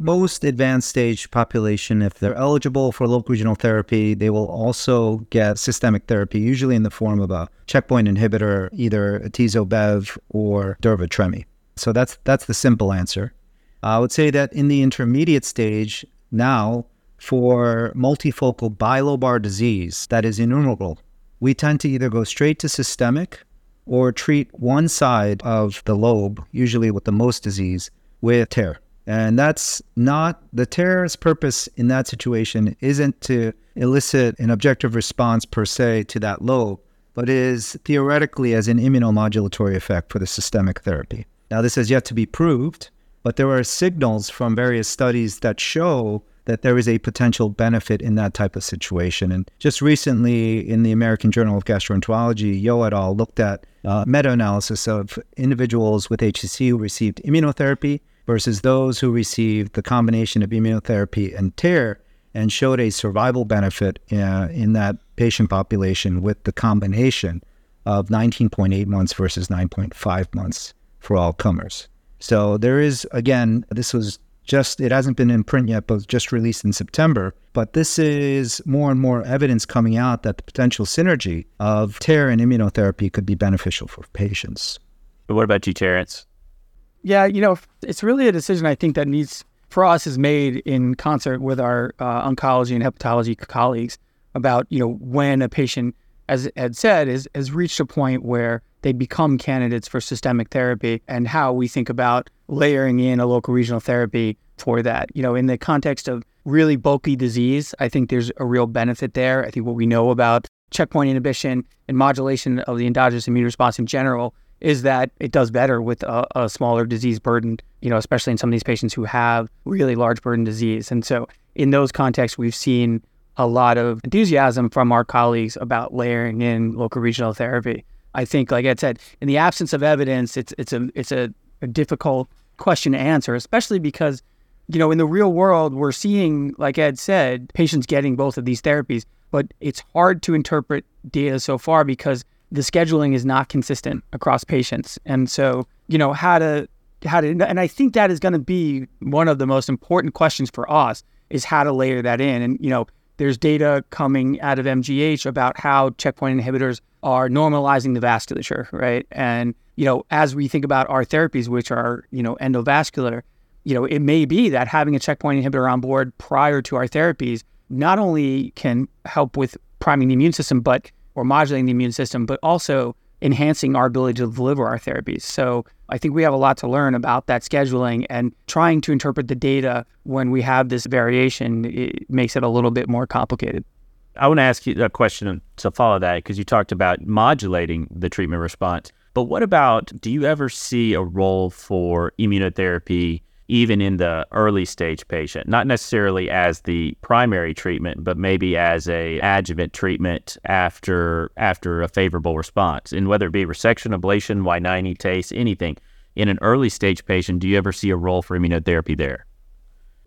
most advanced stage population, if they're eligible for local regional therapy, they will also get systemic therapy, usually in the form of a checkpoint inhibitor, either atezo-bev or durva-tremi. So that's the simple answer. I would say that in the intermediate stage now, for multifocal bilobar disease that is innumerable, we tend to either go straight to systemic or treat one side of the lobe, usually with the most disease, with TARE. And that's not, the TARE's purpose in that situation isn't to elicit an objective response per se to that lobe, but is theoretically as an immunomodulatory effect for the systemic therapy. Now, this has yet to be proved, but there are signals from various studies that show that there is a potential benefit in that type of situation. And just recently in the American Journal of Gastroenterology, Yeo et al. Looked at a meta-analysis of individuals with HCC who received immunotherapy versus those who received the combination of immunotherapy and TARE, and showed a survival benefit in that patient population with the combination of 19.8 months versus 9.5 months for all comers. So there is, again, this was it hasn't been in print yet, but just released in September. But this is more and more evidence coming out that the potential synergy of TARE and immunotherapy could be beneficial for patients. But what about you, Terence? Yeah, you know, it's really a decision I think that needs, for us, is made in concert with our oncology and hepatology colleagues about, you know, when a patient, as Ed said, has reached a point where they become candidates for systemic therapy, and how we think about layering in a local regional therapy for that. You know, in the context of really bulky disease, I think there's a real benefit there. I think what we know about checkpoint inhibition and modulation of the endogenous immune response in general is that it does better with a smaller disease burden, you know, especially in some of these patients who have really large burden disease. And so in those contexts, we've seen a lot of enthusiasm from our colleagues about layering in local regional therapy. I think, like I said, in the absence of evidence, it's a difficult question to answer, especially because, you know, in the real world, we're seeing, like Ed said, patients getting both of these therapies, but it's hard to interpret data so far because the scheduling is not consistent across patients. And so, you know, and I think that is going to be one of the most important questions for us, is how to layer that in. And, you know, there's data coming out of MGH about how checkpoint inhibitors are normalizing the vasculature, right? And, you know, as we think about our therapies, which are, you know, endovascular, you know, it may be that having a checkpoint inhibitor on board prior to our therapies not only can help with priming the immune system, or modulating the immune system, but also enhancing our ability to deliver our therapies. So I think we have a lot to learn about that scheduling, and trying to interpret the data when we have this variation, it makes it a little bit more complicated. I want to ask you a question to follow that, because you talked about modulating the treatment response. But what about, do you ever see a role for immunotherapy even in the early stage patient, not necessarily as the primary treatment, but maybe as a adjuvant treatment after a favorable response? And whether it be resection, ablation, Y90, TACE, anything, in an early stage patient, do you ever see a role for immunotherapy there?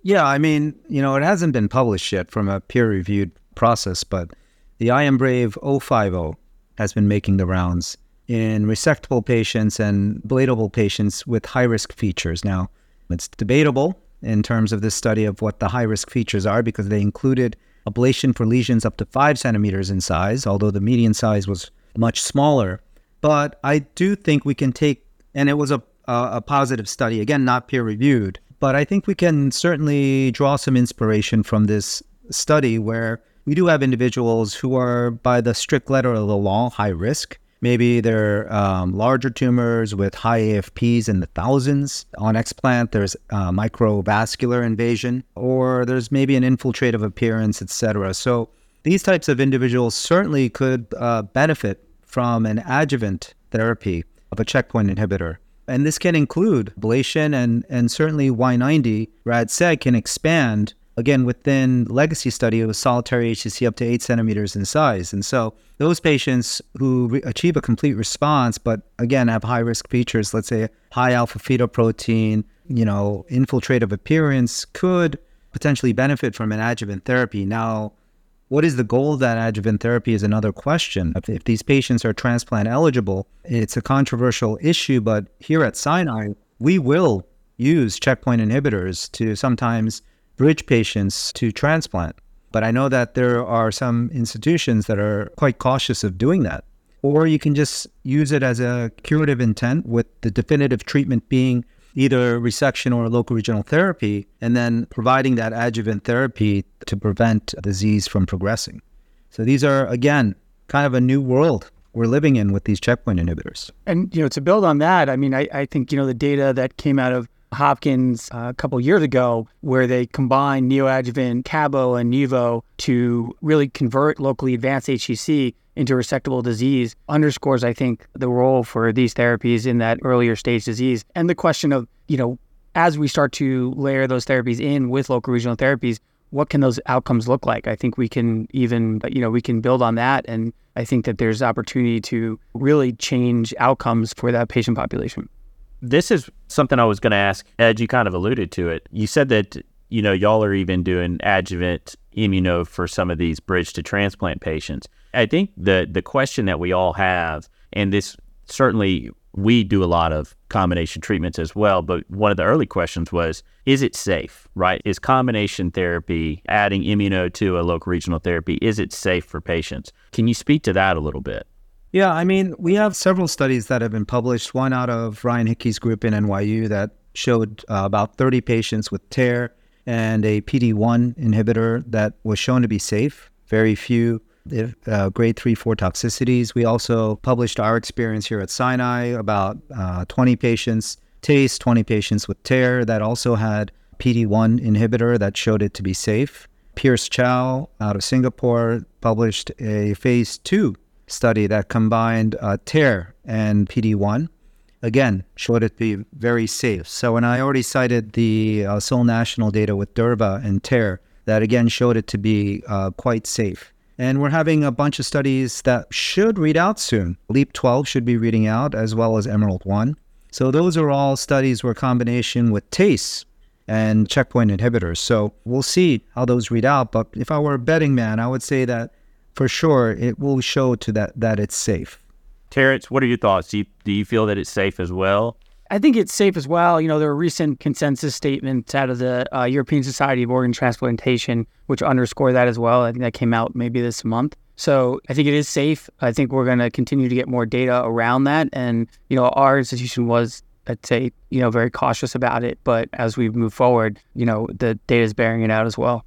Yeah, I mean, you know, it hasn't been published yet from a peer-reviewed process, but the IMBRAVE 050 has been making the rounds in resectable patients and bladable patients with high-risk features. Now, it's debatable in terms of this study of what the high-risk features are, because they included ablation for lesions up to 5 centimeters in size, although the median size was much smaller. But I do think we can take, and it was a positive study, again, not peer-reviewed, but I think we can certainly draw some inspiration from this study, where we do have individuals who are, by the strict letter of the law, high risk. Maybe they're larger tumors with high AFPs in the thousands. On explant, there's microvascular invasion, or there's maybe an infiltrative appearance, etc. So these types of individuals certainly could benefit from an adjuvant therapy of a checkpoint inhibitor. And this can include ablation and certainly Y90. RadSeg can expand. Again, within LEGACY study, it was solitary HCC up to 8 centimeters in size. And so those patients who achieve a complete response, but again, have high-risk features, let's say high alpha-fetoprotein, you know, infiltrative appearance, could potentially benefit from an adjuvant therapy. Now, what is the goal of that adjuvant therapy is another question. If these patients are transplant eligible, it's a controversial issue, but here at Sinai, we will use checkpoint inhibitors to sometimes bridge patients to transplant. But I know that there are some institutions that are quite cautious of doing that. Or you can just use it as a curative intent, with the definitive treatment being either resection or local regional therapy, and then providing that adjuvant therapy to prevent disease from progressing. So these are, again, kind of a new world we're living in with these checkpoint inhibitors. And, you know, to build on that, I mean, I think, you know, the data that came out of Hopkins a couple years ago, where they combined neoadjuvant Cabo and Nevo to really convert locally advanced HCC into resectable disease, underscores, I think, the role for these therapies in that earlier stage disease. And the question of, you know, as we start to layer those therapies in with local regional therapies, what can those outcomes look like? I think we can even, you know, we can build on that. And I think that there's opportunity to really change outcomes for that patient population. This is something I was going to ask. Ed, you kind of alluded to it. You said that, you know, y'all are even doing adjuvant immuno for some of these bridge to transplant patients. I think the question that we all have, and this certainly, we do a lot of combination treatments as well, but one of the early questions was, is it safe, right? Is combination therapy, adding immuno to a local regional therapy, is it safe for patients? Can you speak to that a little bit? Yeah, I mean, we have several studies that have been published, one out of Ryan Hickey's group in NYU that showed about 30 patients with TARE and a PD-1 inhibitor that was shown to be safe, very few grade 3, 4 toxicities. We also published our experience here at Sinai, about 20 patients, TACE, 20 patients with TARE that also had PD-1 inhibitor that showed it to be safe. Pierce Chow out of Singapore published a phase 2 study that combined TARE and PD-1, again, showed it to be very safe. So, and I already cited the Seoul National data with Durva and TARE that again showed it to be quite safe. And we're having a bunch of studies that should read out soon. LEAP 12 should be reading out, as well as Emerald 1. So those are all studies where combination with TACE and checkpoint inhibitors. So we'll see how those read out. But if I were a betting man, I would say that for sure, it will show to that it's safe. Terence, what are your thoughts? Do you feel that it's safe as well? I think it's safe as well. You know, there are recent consensus statements out of the European Society of Organ Transplantation, which underscore that as well. I think that came out maybe this month. So I think it is safe. I think we're going to continue to get more data around that. And, you know, our institution was, I'd say, you know, very cautious about it. But as we move forward, you know, the data is bearing it out as well.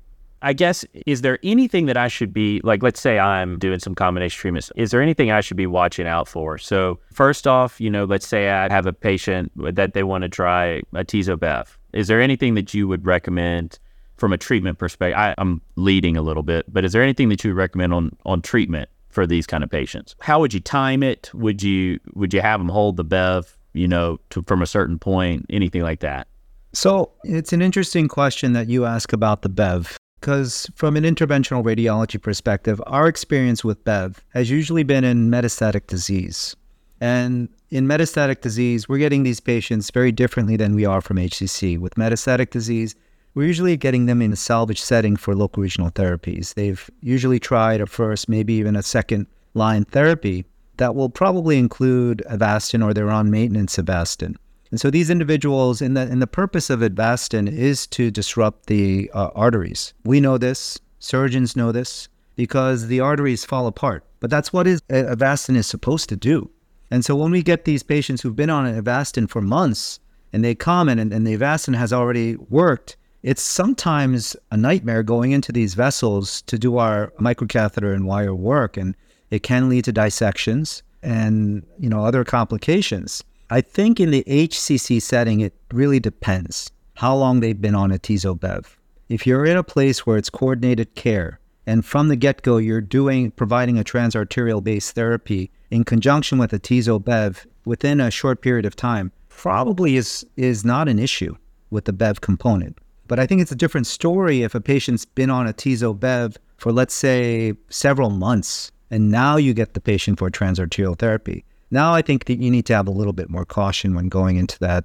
I guess, is there anything that I should be, like, let's say I'm doing some combination treatments. Is there anything I should be watching out for? So first off, you know, let's say I have a patient that they want to try atezo-bev. Is there anything that you would recommend from a treatment perspective, I'm leading a little bit, but is there anything that you would recommend on treatment for these kind of patients? How would you time it? Would you have them hold the bev, from a certain point, anything like that? So it's an interesting question that you ask about the bev, because from an interventional radiology perspective, our experience with bev has usually been in metastatic disease. And in metastatic disease, we're getting these patients very differently than we are from HCC. With metastatic disease, we're usually getting them in a salvage setting for local regional therapies. They've usually tried a first, maybe even a second line therapy that will probably include Avastin, or they're on maintenance Avastin. And so these individuals, and the purpose of Avastin is to disrupt the arteries. We know this, surgeons know this, because the arteries fall apart. But that's what Avastin is supposed to do. And so when we get these patients who've been on Avastin for months, and they come in and the Avastin has already worked, it's sometimes a nightmare going into these vessels to do our microcatheter and wire work, and it can lead to dissections and, other complications. I think in the HCC setting, it really depends how long they've been on atezo-bev. If you're in a place where it's coordinated care, and from the get-go, you're providing a transarterial-based therapy in conjunction with atezo-bev within a short period of time, probably is not an issue with the bev component. But I think it's a different story if a patient's been on atezo-bev for, let's say, several months, and now you get the patient for transarterial therapy. Now I think that you need to have a little bit more caution when going into that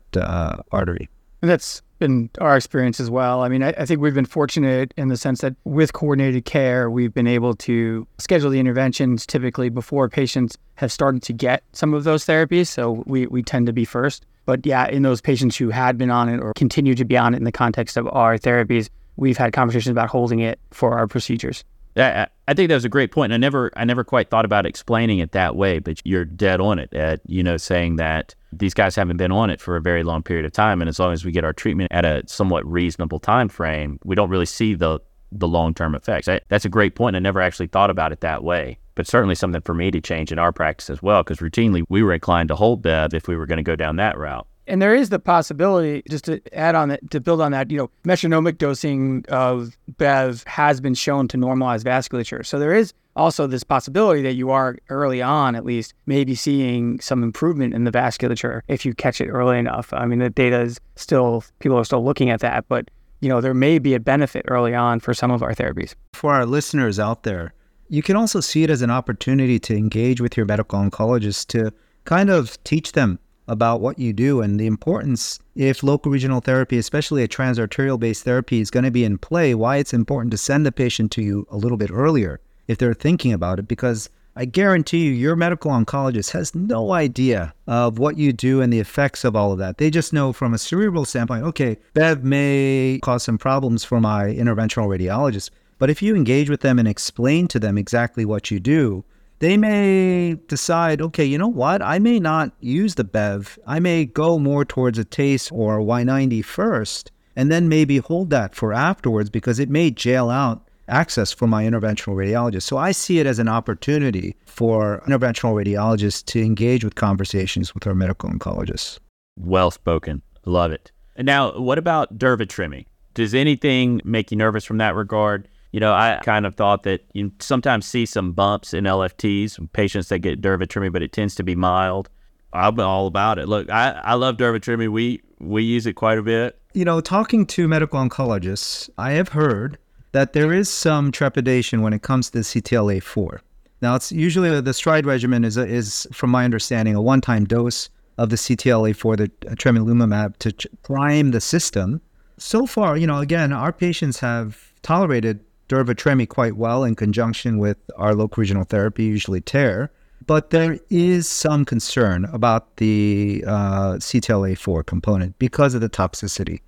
artery. And that's been our experience as well. I mean, I think we've been fortunate in the sense that with coordinated care, we've been able to schedule the interventions typically before patients have started to get some of those therapies. So we tend to be first. But yeah, in those patients who had been on it or continue to be on it in the context of our therapies, we've had conversations about holding it for our procedures. I think that was a great point. I never quite thought about explaining it that way, but you're dead on it, Ed, saying that these guys haven't been on it for a very long period of time. And as long as we get our treatment at a somewhat reasonable time frame, we don't really see the long-term effects. That's a great point. I never actually thought about it that way, but certainly something for me to change in our practice as well, because routinely we were inclined to hold bev if we were going to go down that route. And there is the possibility, just to add on that, to build on that, metronomic dosing of bev has been shown to normalize vasculature. So there is also this possibility that you are early on, at least, maybe seeing some improvement in the vasculature if you catch it early enough. I mean, the data is still, people are still looking at that, but, there may be a benefit early on for some of our therapies. For our listeners out there, you can also see it as an opportunity to engage with your medical oncologist to kind of teach them about what you do and the importance, if local regional therapy, especially a transarterial-based therapy, is going to be in play, why it's important to send the patient to you a little bit earlier if they're thinking about it, because I guarantee you, your medical oncologist has no idea of what you do and the effects of all of that. They just know from a cerebral standpoint, okay, bev may cause some problems for my interventional radiologist, but if you engage with them and explain to them exactly what you do, they may decide, okay, you know what? I may not use the bev. I may go more towards a TACE or a Y90 first, and then maybe hold that for afterwards, because it may jail out access for my interventional radiologist. So I see it as an opportunity for interventional radiologists to engage with conversations with our medical oncologists. Well spoken. Love it. And now, what about durvalumab? Does anything make you nervous from that regard? I kind of thought that you sometimes see some bumps in LFTs, patients that get durvalumab, but it tends to be mild. I'm all about it. Look, I love durvalumab. We use it quite a bit. Talking to medical oncologists, I have heard that there is some trepidation when it comes to CTLA-4. Now, it's usually the STRIDE regimen is from my understanding, a one-time dose of the CTLA-4, the tremelimumab, to prime the system. So far, again, our patients have tolerated durvalumab quite well in conjunction with our local regional therapy, usually TARE, but there is some concern about the CTLA-4 component because of the toxicity.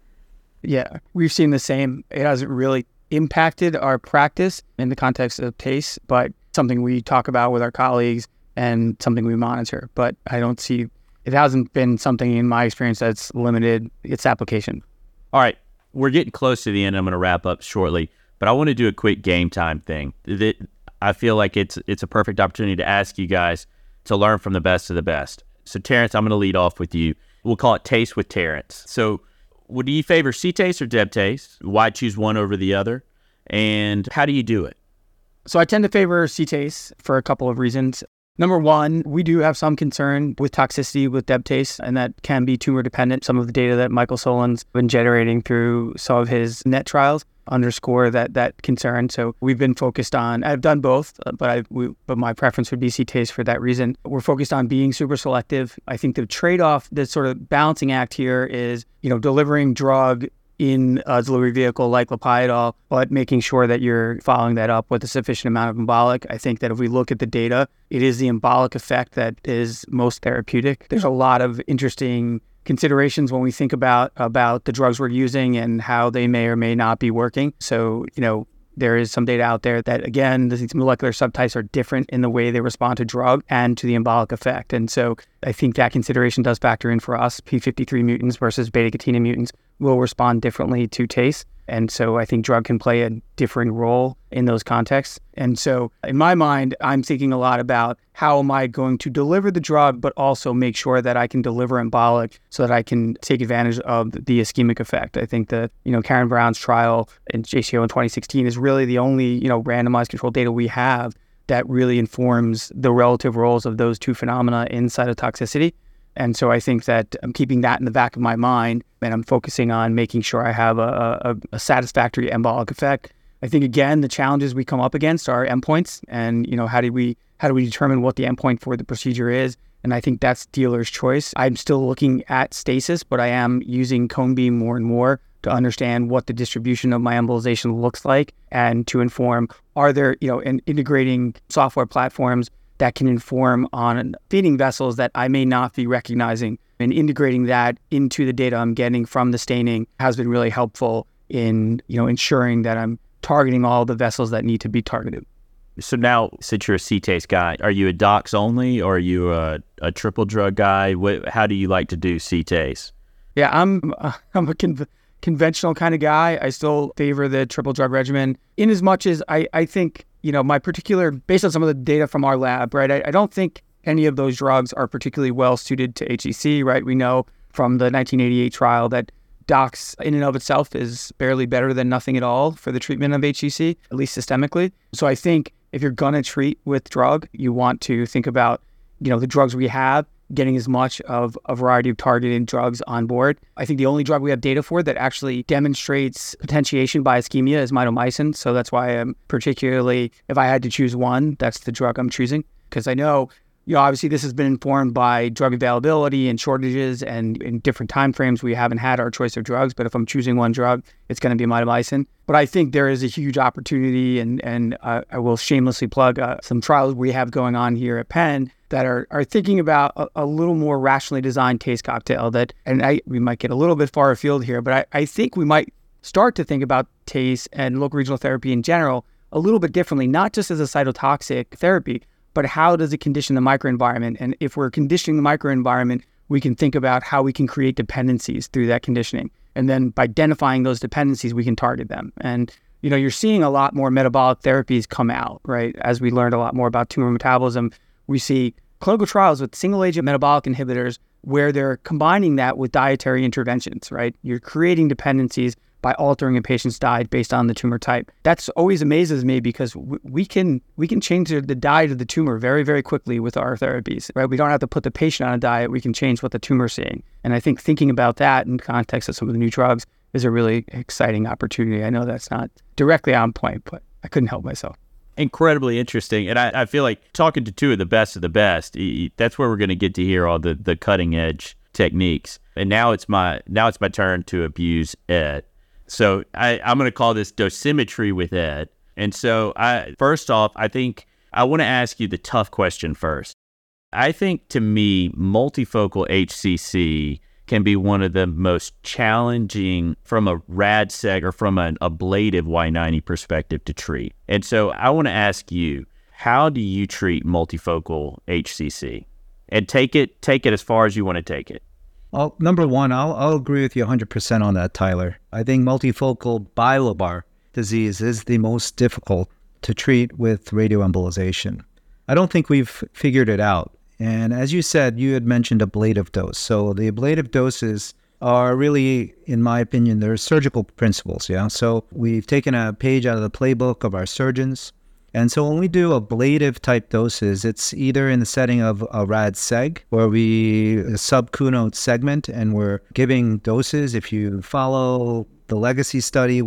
Yeah, we've seen the same. It hasn't really impacted our practice in the context of TACE, but something we talk about with our colleagues and something we monitor. But I don't see, it hasn't been something in my experience that's limited its application. All right, we're getting close to the end. I'm going to wrap up shortly. But I want to do a quick game time thing. I feel like it's a perfect opportunity to ask you guys to learn from the best of the best. So Terence, I'm going to lead off with you. We'll call it Taste with Terence. So Would you favor C-TACE or DEB-TACE? Why choose one over the other? And how do you do it? So I tend to favor C-TACE for a couple of reasons. Number one, we do have some concern with toxicity with DEB-TACE, and that can be tumor dependent. Some of the data that Michael Solan's been generating through some of his NET trials underscore that concern. So we've been focused on, I've done both, but my preference would be C-TACE for that reason. We're focused on being super selective. I think the trade-off, the sort of balancing act here is, delivering drug in a delivery vehicle like lipiodol, but making sure that you're following that up with a sufficient amount of embolic. I think that if we look at the data, it is the embolic effect that is most therapeutic. There's a lot of interesting considerations when we think about the drugs we're using and how they may or may not be working. So, there is some data out there that, again, these molecular subtypes are different in the way they respond to drug and to the embolic effect. And so I think that consideration does factor in for us. P53 mutants versus beta-catenin mutants will respond differently to TACE. And so I think drug can play a different role in those contexts. And so in my mind, I'm thinking a lot about how am I going to deliver the drug, but also make sure that I can deliver embolic so that I can take advantage of the ischemic effect. I think that, Karen Brown's trial in JCO in 2016 is really the only, randomized controlled data we have that really informs the relative roles of those two phenomena in cytotoxicity. And so I think that I'm keeping that in the back of my mind, and I'm focusing on making sure I have a satisfactory embolic effect. I think, again, the challenges we come up against are endpoints and, how do we determine what the endpoint for the procedure is? And I think that's dealer's choice. I'm still looking at stasis, but I am using cone beam more and more to understand what the distribution of my embolization looks like and to inform, are there, and integrating software platforms that can inform on feeding vessels that I may not be recognizing, and integrating that into the data I'm getting from the staining has been really helpful in, ensuring that I'm targeting all the vessels that need to be targeted. So now, since you're a C-TACE guy, are you a dox only, or are you a triple drug guy? How do you like to do C-TACE? Yeah, I'm a conventional kind of guy. I still favor the triple drug regimen, in as much as I think, my particular, based on some of the data from our lab, right, I don't think any of those drugs are particularly well suited to HCC, right? We know from the 1988 trial that dox in and of itself is barely better than nothing at all for the treatment of HCC, at least systemically. So I think if you're going to treat with drug, you want to think about, the drugs we have, getting as much of a variety of targeted drugs on board. I think the only drug we have data for that actually demonstrates potentiation by ischemia is mitomycin. So that's why I'm particularly, if I had to choose one, that's the drug I'm choosing. Because I know, obviously this has been informed by drug availability and shortages, and in different timeframes we haven't had our choice of drugs. But if I'm choosing one drug, it's going to be mitomycin. But I think there is a huge opportunity, and I will shamelessly plug some trials we have going on here at Penn that are thinking about a little more rationally designed TACE cocktail that, we might get a little bit far afield here, but I think we might start to think about TACE and local regional therapy in general a little bit differently, not just as a cytotoxic therapy, but how does it condition the microenvironment? And if we're conditioning the microenvironment, we can think about how we can create dependencies through that conditioning. And then by identifying those dependencies, we can target them. And you're seeing a lot more metabolic therapies come out, right? As we learned a lot more about tumor metabolism, we see clinical trials with single-agent metabolic inhibitors where they're combining that with dietary interventions, right? You're creating dependencies by altering a patient's diet based on the tumor type. That's always amazes me, because we can change the diet of the tumor very, very quickly with our therapies, right? We don't have to put the patient on a diet. We can change what the tumor's seeing. And I think thinking about that in context of some of the new drugs is a really exciting opportunity. I know that's not directly on point, but I couldn't help myself. Incredibly interesting. And I feel like talking to two of the best, that's where we're going to get to hear all the cutting edge techniques. And now it's my turn to abuse Ed. So I'm going to call this dosimetry with Ed. And so first off, I think I want to ask you the tough question first. I think, to me, multifocal HCC can be one of the most challenging from a RadSeg or from an ablative Y90 perspective to treat. And so I want to ask you, how do you treat multifocal HCC? And take it as far as you want to take it. Well, number one, I'll agree with you 100% on that, Tyler. I think multifocal bilobar disease is the most difficult to treat with radioembolization. I don't think we've figured it out. And as you said, you had mentioned ablative dose. So the ablative dose is are really, in my opinion, they're surgical principles. Yeah. So we've taken a page out of the playbook of our surgeons. And so when we do ablative type doses, it's either in the setting of a RadSeg, where we subcunote segment and we're giving doses. If you follow the LEGACY study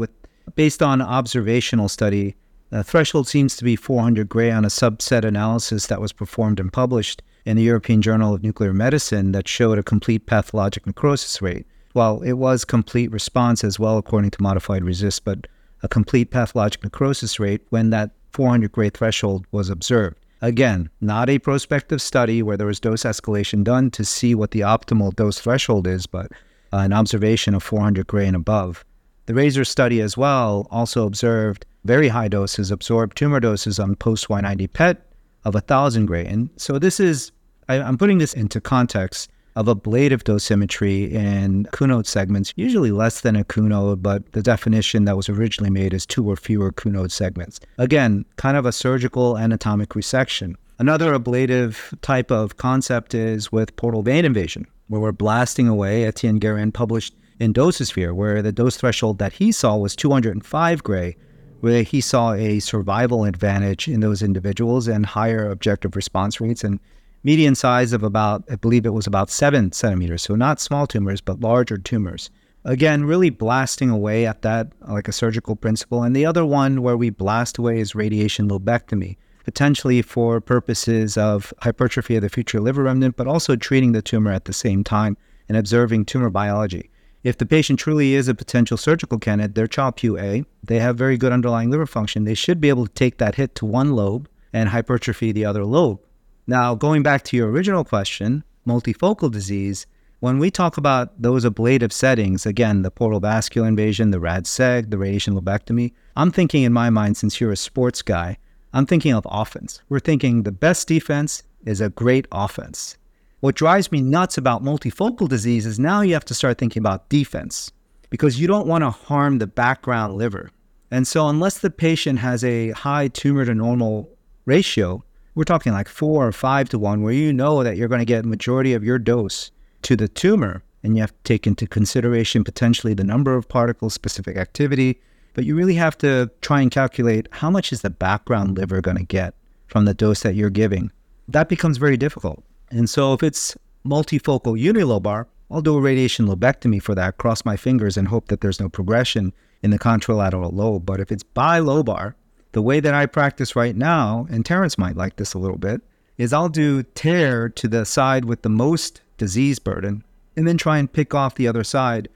based on observational study, the threshold seems to be 400 gray on a subset analysis that was performed and published in the European Journal of Nuclear Medicine that showed a complete pathologic necrosis rate. Well, it was complete response as well, according to modified RECIST, but a complete pathologic necrosis rate when that 400 gray threshold was observed. Again, not a prospective study where there was dose escalation done to see what the optimal dose threshold is, but an observation of 400 gray and above. The RAISER study as well also observed very high doses, absorbed tumor doses on post-Y90 PET of 1,000 gray. And so this is, I'm putting this into context of ablative dosimetry in Cunote segments, usually less than a Cunote, but the definition that was originally made is 2 or fewer Cunote segments. Again, kind of a surgical anatomic resection. Another ablative type of concept is with portal vein invasion, where we're blasting away. Etienne Guerin published in Dosisphere, where the dose threshold that he saw was 205 gray, where he saw a survival advantage in those individuals and higher objective response rates, and median size of about, I believe it was about 7 centimeters. So not small tumors, but larger tumors. Again, really blasting away at that like a surgical principle. And the other one where we blast away is radiation lobectomy, potentially for purposes of hypertrophy of the future liver remnant, but also treating the tumor at the same time and observing tumor biology. If the patient truly is a potential surgical candidate, they're CHOP-UA, they have very good underlying liver function. They should be able to take that hit to one lobe and hypertrophy the other lobe. Now, going back to your original question, multifocal disease, when we talk about those ablative settings, again, the portal vascular invasion, the RADSEG, the radiation lobectomy, I'm thinking in my mind, since you're a sports guy, I'm thinking of offense. We're thinking the best defense is a great offense. What drives me nuts about multifocal disease is now you have to start thinking about defense because you don't want to harm the background liver. And so unless the patient has a high tumor to normal ratio, we're talking like 4 or 5 to 1, where you know that you're going to get majority of your dose to the tumor, and you have to take into consideration potentially the number of particles, specific activity, but you really have to try and calculate how much is the background liver going to get from the dose that you're giving. That becomes very difficult. And so if it's multifocal unilobar, I'll do a radiation lobectomy for that, cross my fingers and hope that there's no progression in the contralateral lobe. But if it's bilobar, the way that I practice right now, and Terence might like this a little bit, is I'll do TARE to the side with the most disease burden and then try and pick off the other side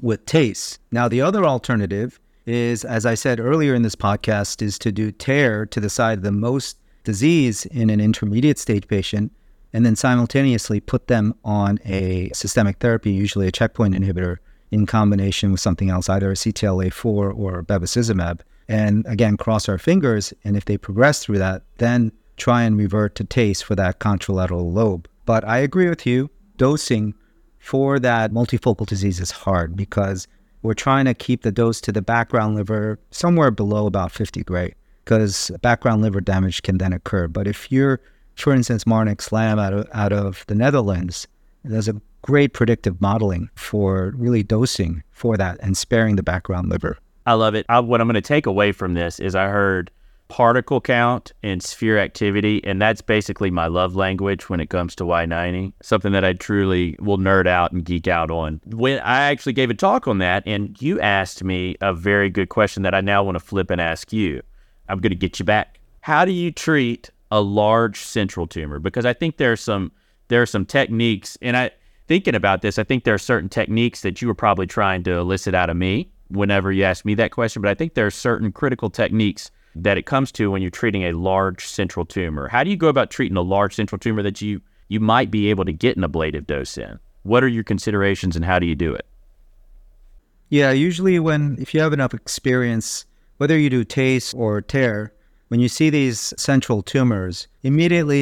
with TACE. Now, the other alternative is, as I said earlier in this podcast, is to do TARE to the side of the most disease in an intermediate stage patient and then simultaneously put them on a systemic therapy, usually a checkpoint inhibitor, in combination with something else, either a CTLA-4 or bevacizumab. And again, cross our fingers, and if they progress through that, then try and revert to TACE for that contralateral lobe. But I agree with you, dosing for that multifocal disease is hard because we're trying to keep the dose to the background liver somewhere below about 50 gray, because background liver damage can then occur. But if you're, for instance, Marnix Lam out of the Netherlands, there's a great predictive modeling for really dosing for that and sparing the background liver. I love it. What I'm going to take away from this is I heard particle count and sphere activity, and that's basically my love language when it comes to Y90, something that I truly will nerd out and geek out on. When I actually gave a talk on that, and you asked me a very good question that I now want to flip and ask you. I'm going to get you back. How do you treat a large central tumor? Because I think there are some techniques, and thinking about this, I think there are certain techniques that you were probably trying to elicit out of me whenever you ask me that question, but I think there are certain critical techniques that it comes to when you're treating a large central tumor. How do you go about treating a large central tumor that you might be able to get an ablative dose in? What are your considerations and how do you do it? Yeah, usually if you have enough experience, whether you do TACE or TARE, when you see these central tumors, immediately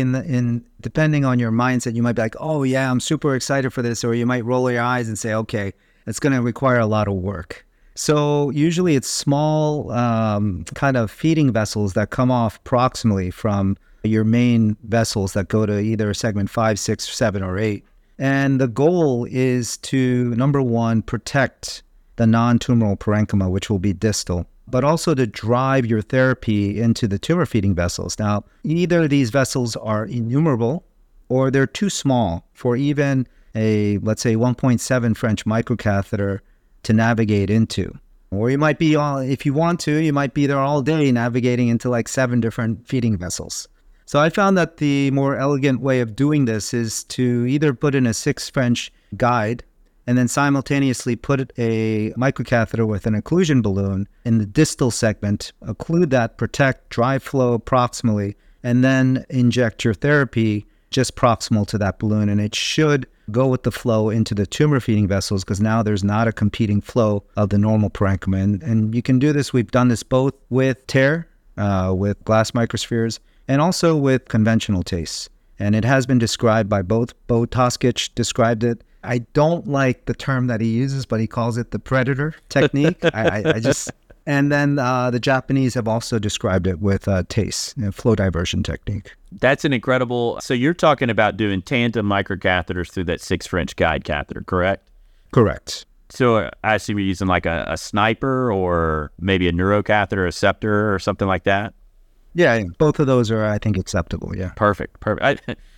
depending on your mindset, you might be like, oh yeah, I'm super excited for this, or you might roll your eyes and say, okay, it's gonna require a lot of work. So usually it's small kind of feeding vessels that come off proximally from your main vessels that go to either segment 5, 6, 7, or 8. And the goal is to, number one, protect the non-tumoral parenchyma, which will be distal, but also to drive your therapy into the tumor-feeding vessels. Now, either these vessels are innumerable or they're too small for even a, let's say, 1.7 French microcatheter to navigate into. Or you might be, if you want to, you might be there all day navigating into like 7 different feeding vessels. So I found that the more elegant way of doing this is to either put in a 6 French guide and then simultaneously put a microcatheter with an occlusion balloon in the distal segment, occlude that, protect, drive flow proximally, and then inject your therapy just proximal to that balloon. And it should go with the flow into the tumor feeding vessels because now there's not a competing flow of the normal parenchyma. And you can do this. We've done this both with TARE, with glass microspheres, and also with conventional TACE. And it has been described by both. Bo Toskic described it. I don't like the term that he uses, but he calls it the predator technique. I just... And then the Japanese have also described it with TACE, flow diversion technique. That's an incredible... So you're talking about doing tandem microcatheters through that 6 French guide catheter, correct? Correct. So I assume you're using like a sniper or maybe a neurocatheter, a scepter or something like that? Yeah, both of those are, I think, acceptable, yeah. Perfect.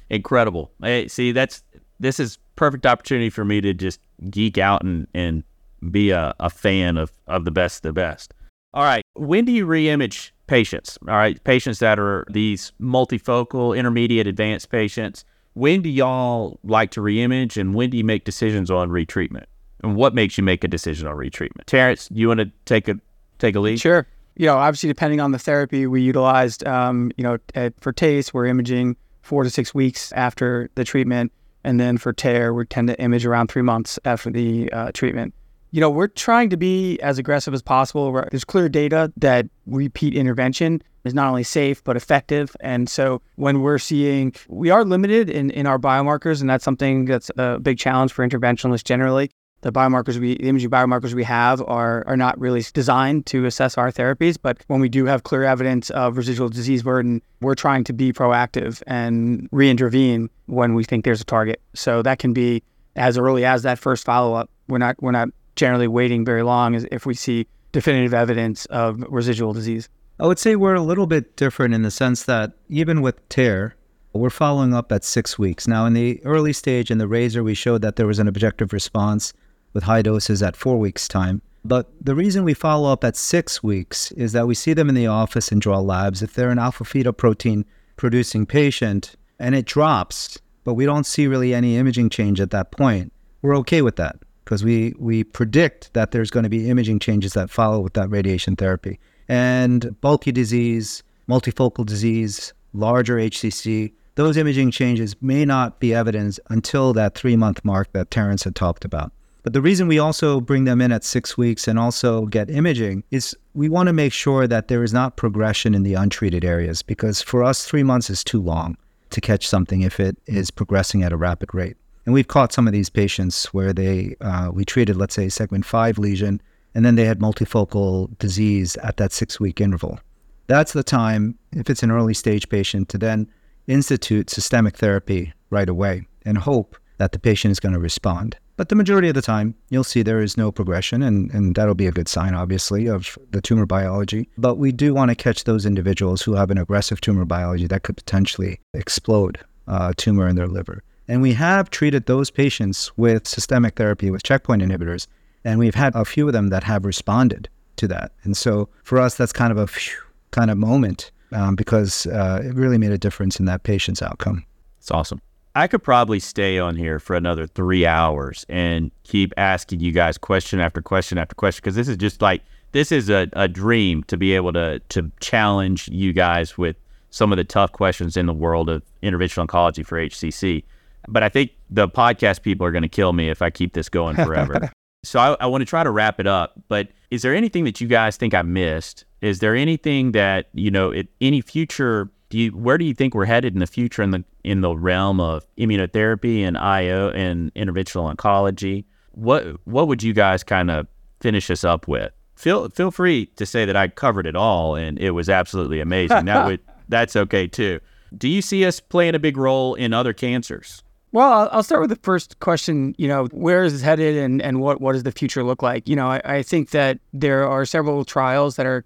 Incredible. Hey, see, this is perfect opportunity for me to just geek out and be a fan of the best of the best. All right. When do you reimage patients? All right. Patients that are these multifocal, intermediate, advanced patients. When do y'all like to reimage and when do you make decisions on retreatment? And what makes you make a decision on retreatment? Terence, you want to take a lead? Sure. You know, obviously, depending on the therapy we utilized, for TACE, we're imaging 4 to 6 weeks after the treatment. And then for TARE, we tend to image around 3 months after the treatment. You know, we're trying to be as aggressive as possible. There's clear data that repeat intervention is not only safe, but effective. And so when we're seeing, we are limited in our biomarkers, and that's something that's a big challenge for interventionalists generally. The biomarkers, the imaging biomarkers we have are not really designed to assess our therapies, but when we do have clear evidence of residual disease burden, we're trying to be proactive and re-intervene when we think there's a target. So that can be as early as that first follow-up. We're not generally waiting very long if we see definitive evidence of residual disease. I would say we're a little bit different in the sense that even with TARE, we're following up at 6 weeks. Now, in the early stage in the razor, we showed that there was an objective response with high doses at 4 weeks' time. But the reason we follow up at 6 weeks is that we see them in the office and draw labs. If they're an alpha-fetoprotein-producing patient and it drops, but we don't see really any imaging change at that point, we're okay with that, because we predict that there's going to be imaging changes that follow with that radiation therapy. And bulky disease, multifocal disease, larger HCC, those imaging changes may not be evident until that 3-month mark that Terence had talked about. But the reason we also bring them in at 6 weeks and also get imaging is we want to make sure that there is not progression in the untreated areas, because for us, 3 months is too long to catch something if it is progressing at a rapid rate. And we've caught some of these patients where we treated, let's say, segment 5 lesion, and then they had multifocal disease at that 6-week interval. That's the time, if it's an early stage patient, to then institute systemic therapy right away and hope that the patient is going to respond. But the majority of the time, you'll see there is no progression, and that'll be a good sign, obviously, of the tumor biology. But we do want to catch those individuals who have an aggressive tumor biology that could potentially explode a tumor in their liver. And we have treated those patients with systemic therapy, with checkpoint inhibitors, and we've had a few of them that have responded to that. And so for us, that's kind of a moment because it really made a difference in that patient's outcome. It's awesome. I could probably stay on here for another 3 hours and keep asking you guys question after question after question, because this is just like, this is a dream to be able to challenge you guys with some of the tough questions in the world of interventional oncology for HCC. But I think the podcast people are going to kill me if I keep this going forever. So I want to try to wrap it up. But is there anything that you guys think I missed? Is there anything that, any future, where do you think we're headed in the future in the realm of immunotherapy and IO and interventional oncology? What would you guys kind of finish us up with? Feel free to say that I covered it all and it was absolutely amazing. That's okay too. Do you see us playing a big role in other cancers? Well, I'll start with the first question, where is this headed and what does the future look like? I think that there are several trials that are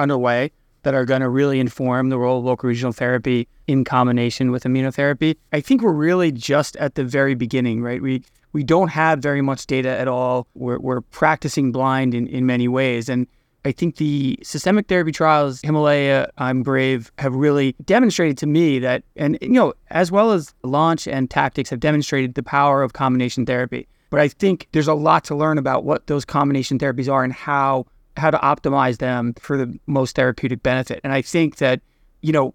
underway that are going to really inform the role of local regional therapy in combination with immunotherapy. I think we're really just at the very beginning, right? We don't have very much data at all. We're practicing blind in many ways. And I think the systemic therapy trials, Himalaya, IMBRAVE, have really demonstrated to me that, and as well as LAUNCH and TACTICS have demonstrated the power of combination therapy. But I think there's a lot to learn about what those combination therapies are and how to optimize them for the most therapeutic benefit. And I think that,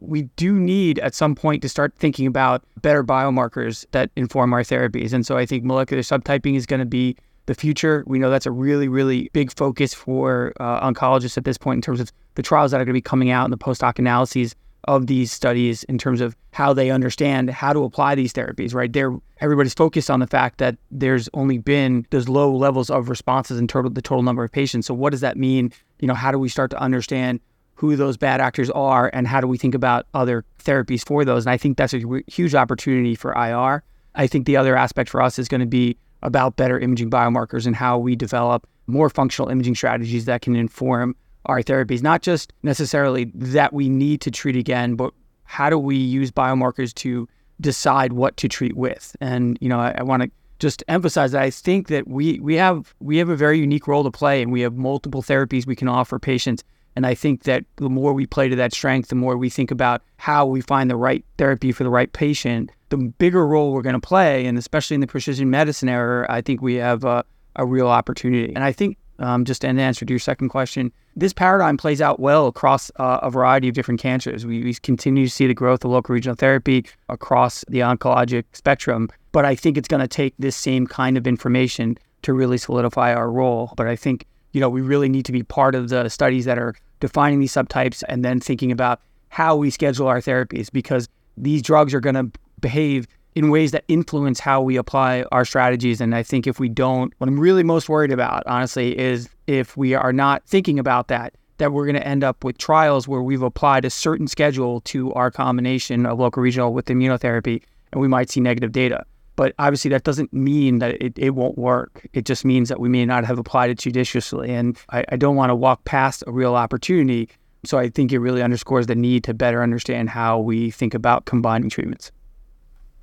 we do need at some point to start thinking about better biomarkers that inform our therapies. And so I think molecular subtyping is going to be the future. We know that's a really, really big focus for oncologists at this point in terms of the trials that are going to be coming out and the post-hoc analyses of these studies in terms of how they understand how to apply these therapies, right? Everybody's focused on the fact that there's only been those low levels of responses in the total number of patients. So what does that mean? How do we start to understand who those bad actors are and how do we think about other therapies for those? And I think that's a huge opportunity for IR. I think the other aspect for us is going to be about better imaging biomarkers and how we develop more functional imaging strategies that can inform our therapies, not just necessarily that we need to treat again, but how do we use biomarkers to decide what to treat with? And, I want to just emphasize that I think that we have a very unique role to play and we have multiple therapies we can offer patients. And I think that the more we play to that strength, the more we think about how we find the right therapy for the right patient, the bigger role we're going to play. And especially in the precision medicine era, I think we have a real opportunity. And I think just in answer to your second question, this paradigm plays out well across a variety of different cancers. We continue to see the growth of local regional therapy across the oncologic spectrum, but I think it's going to take this same kind of information to really solidify our role. But I think, we really need to be part of the studies that are defining these subtypes and then thinking about how we schedule our therapies, because these drugs are going to behave in ways that influence how we apply our strategies. And I think if we don't, what I'm really most worried about, honestly, is if we are not thinking about that we're going to end up with trials where we've applied a certain schedule to our combination of local regional with immunotherapy, and we might see negative data. But obviously that doesn't mean that it won't work. It just means that we may not have applied it judiciously. And I don't want to walk past a real opportunity. So I think it really underscores the need to better understand how we think about combining treatments.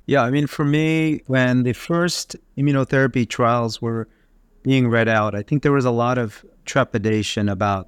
Yeah, for me, when the first immunotherapy trials were being read out, I think there was a lot of trepidation about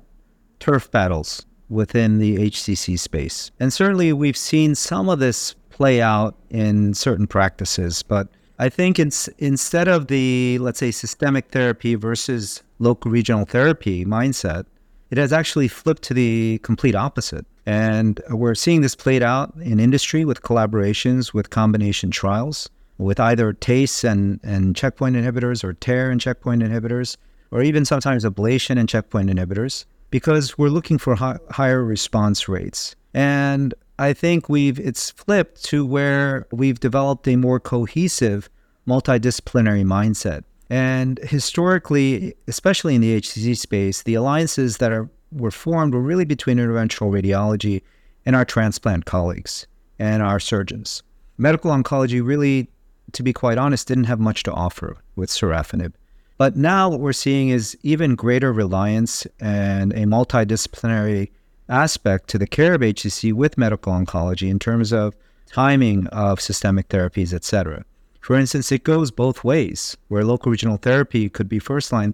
turf battles within the HCC space. And certainly we've seen some of this play out in certain practices, but I think instead of the, let's say, systemic therapy versus local regional therapy mindset, it has actually flipped to the complete opposite. And we're seeing this played out in industry with collaborations, with combination trials, with either TACE and checkpoint inhibitors or TARE and checkpoint inhibitors, or even sometimes ablation and checkpoint inhibitors, because we're looking for higher response rates. And I think it's flipped to where we've developed a more cohesive, multidisciplinary mindset. And historically, especially in the HCC space, the alliances that were formed were really between interventional radiology and our transplant colleagues and our surgeons. Medical oncology really, to be quite honest, didn't have much to offer with sorafenib. But now what we're seeing is even greater reliance and a multidisciplinary aspect to the care of HCC with medical oncology in terms of timing of systemic therapies, et cetera. For instance, it goes both ways, where local regional therapy could be first line,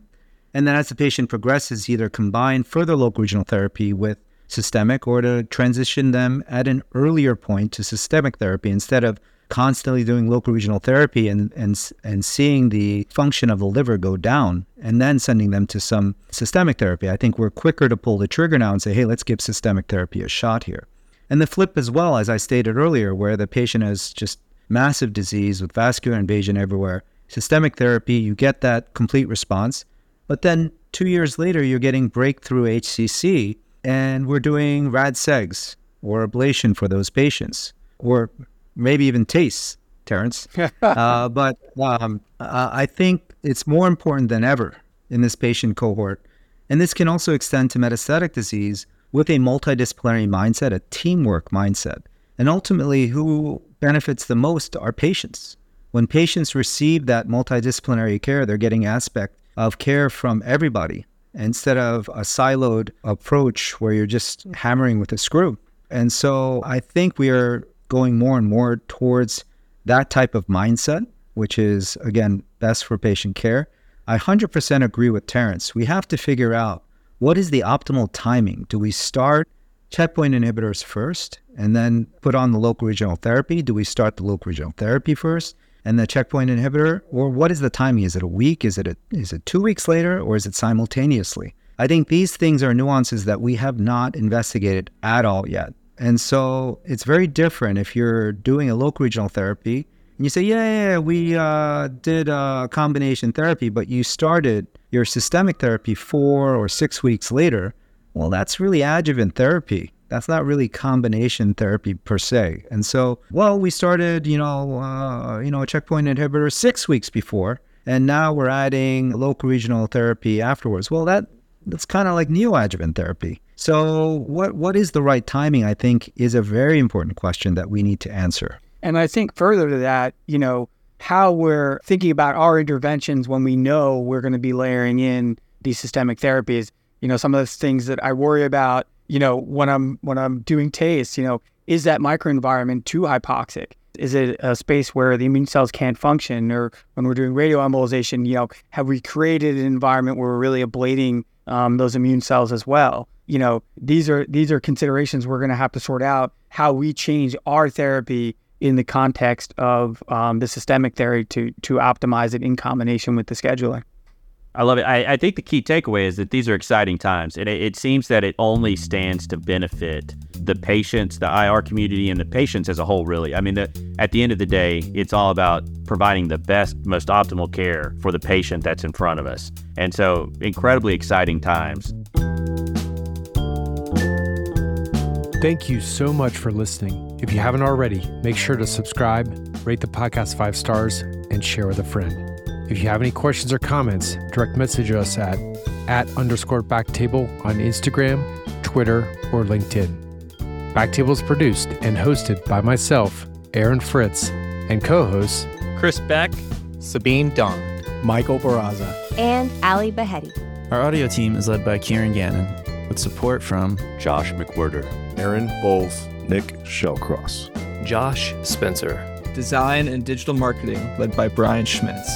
and then as the patient progresses, either combine further local regional therapy with systemic or to transition them at an earlier point to systemic therapy instead of constantly doing local regional therapy and seeing the function of the liver go down and then sending them to some systemic therapy. I think we're quicker to pull the trigger now and say, hey, let's give systemic therapy a shot here. And the flip as well, as I stated earlier, where the patient has just massive disease with vascular invasion everywhere. Systemic therapy, you get that complete response, but then 2 years later, you're getting breakthrough HCC and we're doing RadSegs or ablation for those patients, or maybe even TACE, Terence. But I think it's more important than ever in this patient cohort. And this can also extend to metastatic disease with a multidisciplinary mindset, a teamwork mindset. And ultimately, who benefits the most are patients. When patients receive that multidisciplinary care, they're getting aspect of care from everybody instead of a siloed approach where you're just hammering with a screw. And so I think we are going more and more towards that type of mindset, which is, again, best for patient care. I 100% agree with Terence. We have to figure out what is the optimal timing. Do we start checkpoint inhibitors first and then put on the local regional therapy? Do we start the local regional therapy first and the checkpoint inhibitor? Or what is the timing? Is it a week? Is it 2 weeks later? Or is it simultaneously? I think these things are nuances that we have not investigated at all yet. And so it's very different if you're doing a local regional therapy and you say, we did a combination therapy, but you started your systemic therapy 4 or 6 weeks later. Well, that's really adjuvant therapy. That's not really combination therapy per se. And so, we started, a checkpoint inhibitor 6 weeks before, and now we're adding local regional therapy afterwards. Well, that's kind of like neoadjuvant therapy. So what is the right timing, I think, is a very important question that we need to answer. And I think further to that, how we're thinking about our interventions when we know we're going to be layering in these systemic therapies. Some of those things that I worry about, when I'm doing TACE, is that microenvironment too hypoxic? Is it a space where the immune cells can't function? Or when we're doing radioembolization, have we created an environment where we're really ablating those immune cells as well? These are considerations we're going to have to sort out how we change our therapy in the context of the systemic therapy to optimize it in combination with the scheduling. I love it. I think the key takeaway is that these are exciting times, and it seems that it only stands to benefit the patients, the IR community, and the patients as a whole, really. I mean, at the end of the day, it's all about providing the best, most optimal care for the patient that's in front of us. And so, incredibly exciting times. Thank you so much for listening. If you haven't already, make sure to subscribe, rate the podcast 5 stars, and share with a friend. If you have any questions or comments, direct message us @_Backtable on Instagram, Twitter, or LinkedIn. Backtable is produced and hosted by myself, Aaron Fritz, and co-hosts Chris Beck, Sabine Dong, Michael Barraza, and Ali Behetti. Our audio team is led by Kieran Gannon, with support from Josh McWhirter, Aaron Bowles, Nick Shellcross, Josh Spencer. Design and digital marketing led by Brian Schmitz.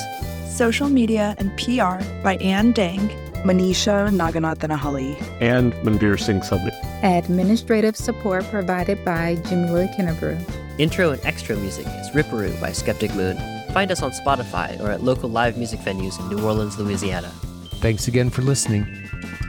Social media and PR by Ann Dang, Manisha Naganathanahalli, and Manveer Singh Subli. Administrative support provided by Jamila Kennebrew. Intro and extra music is Ripperoo by Skeptic Moon. Find us on Spotify or at local live music venues in New Orleans, Louisiana. Thanks again for listening.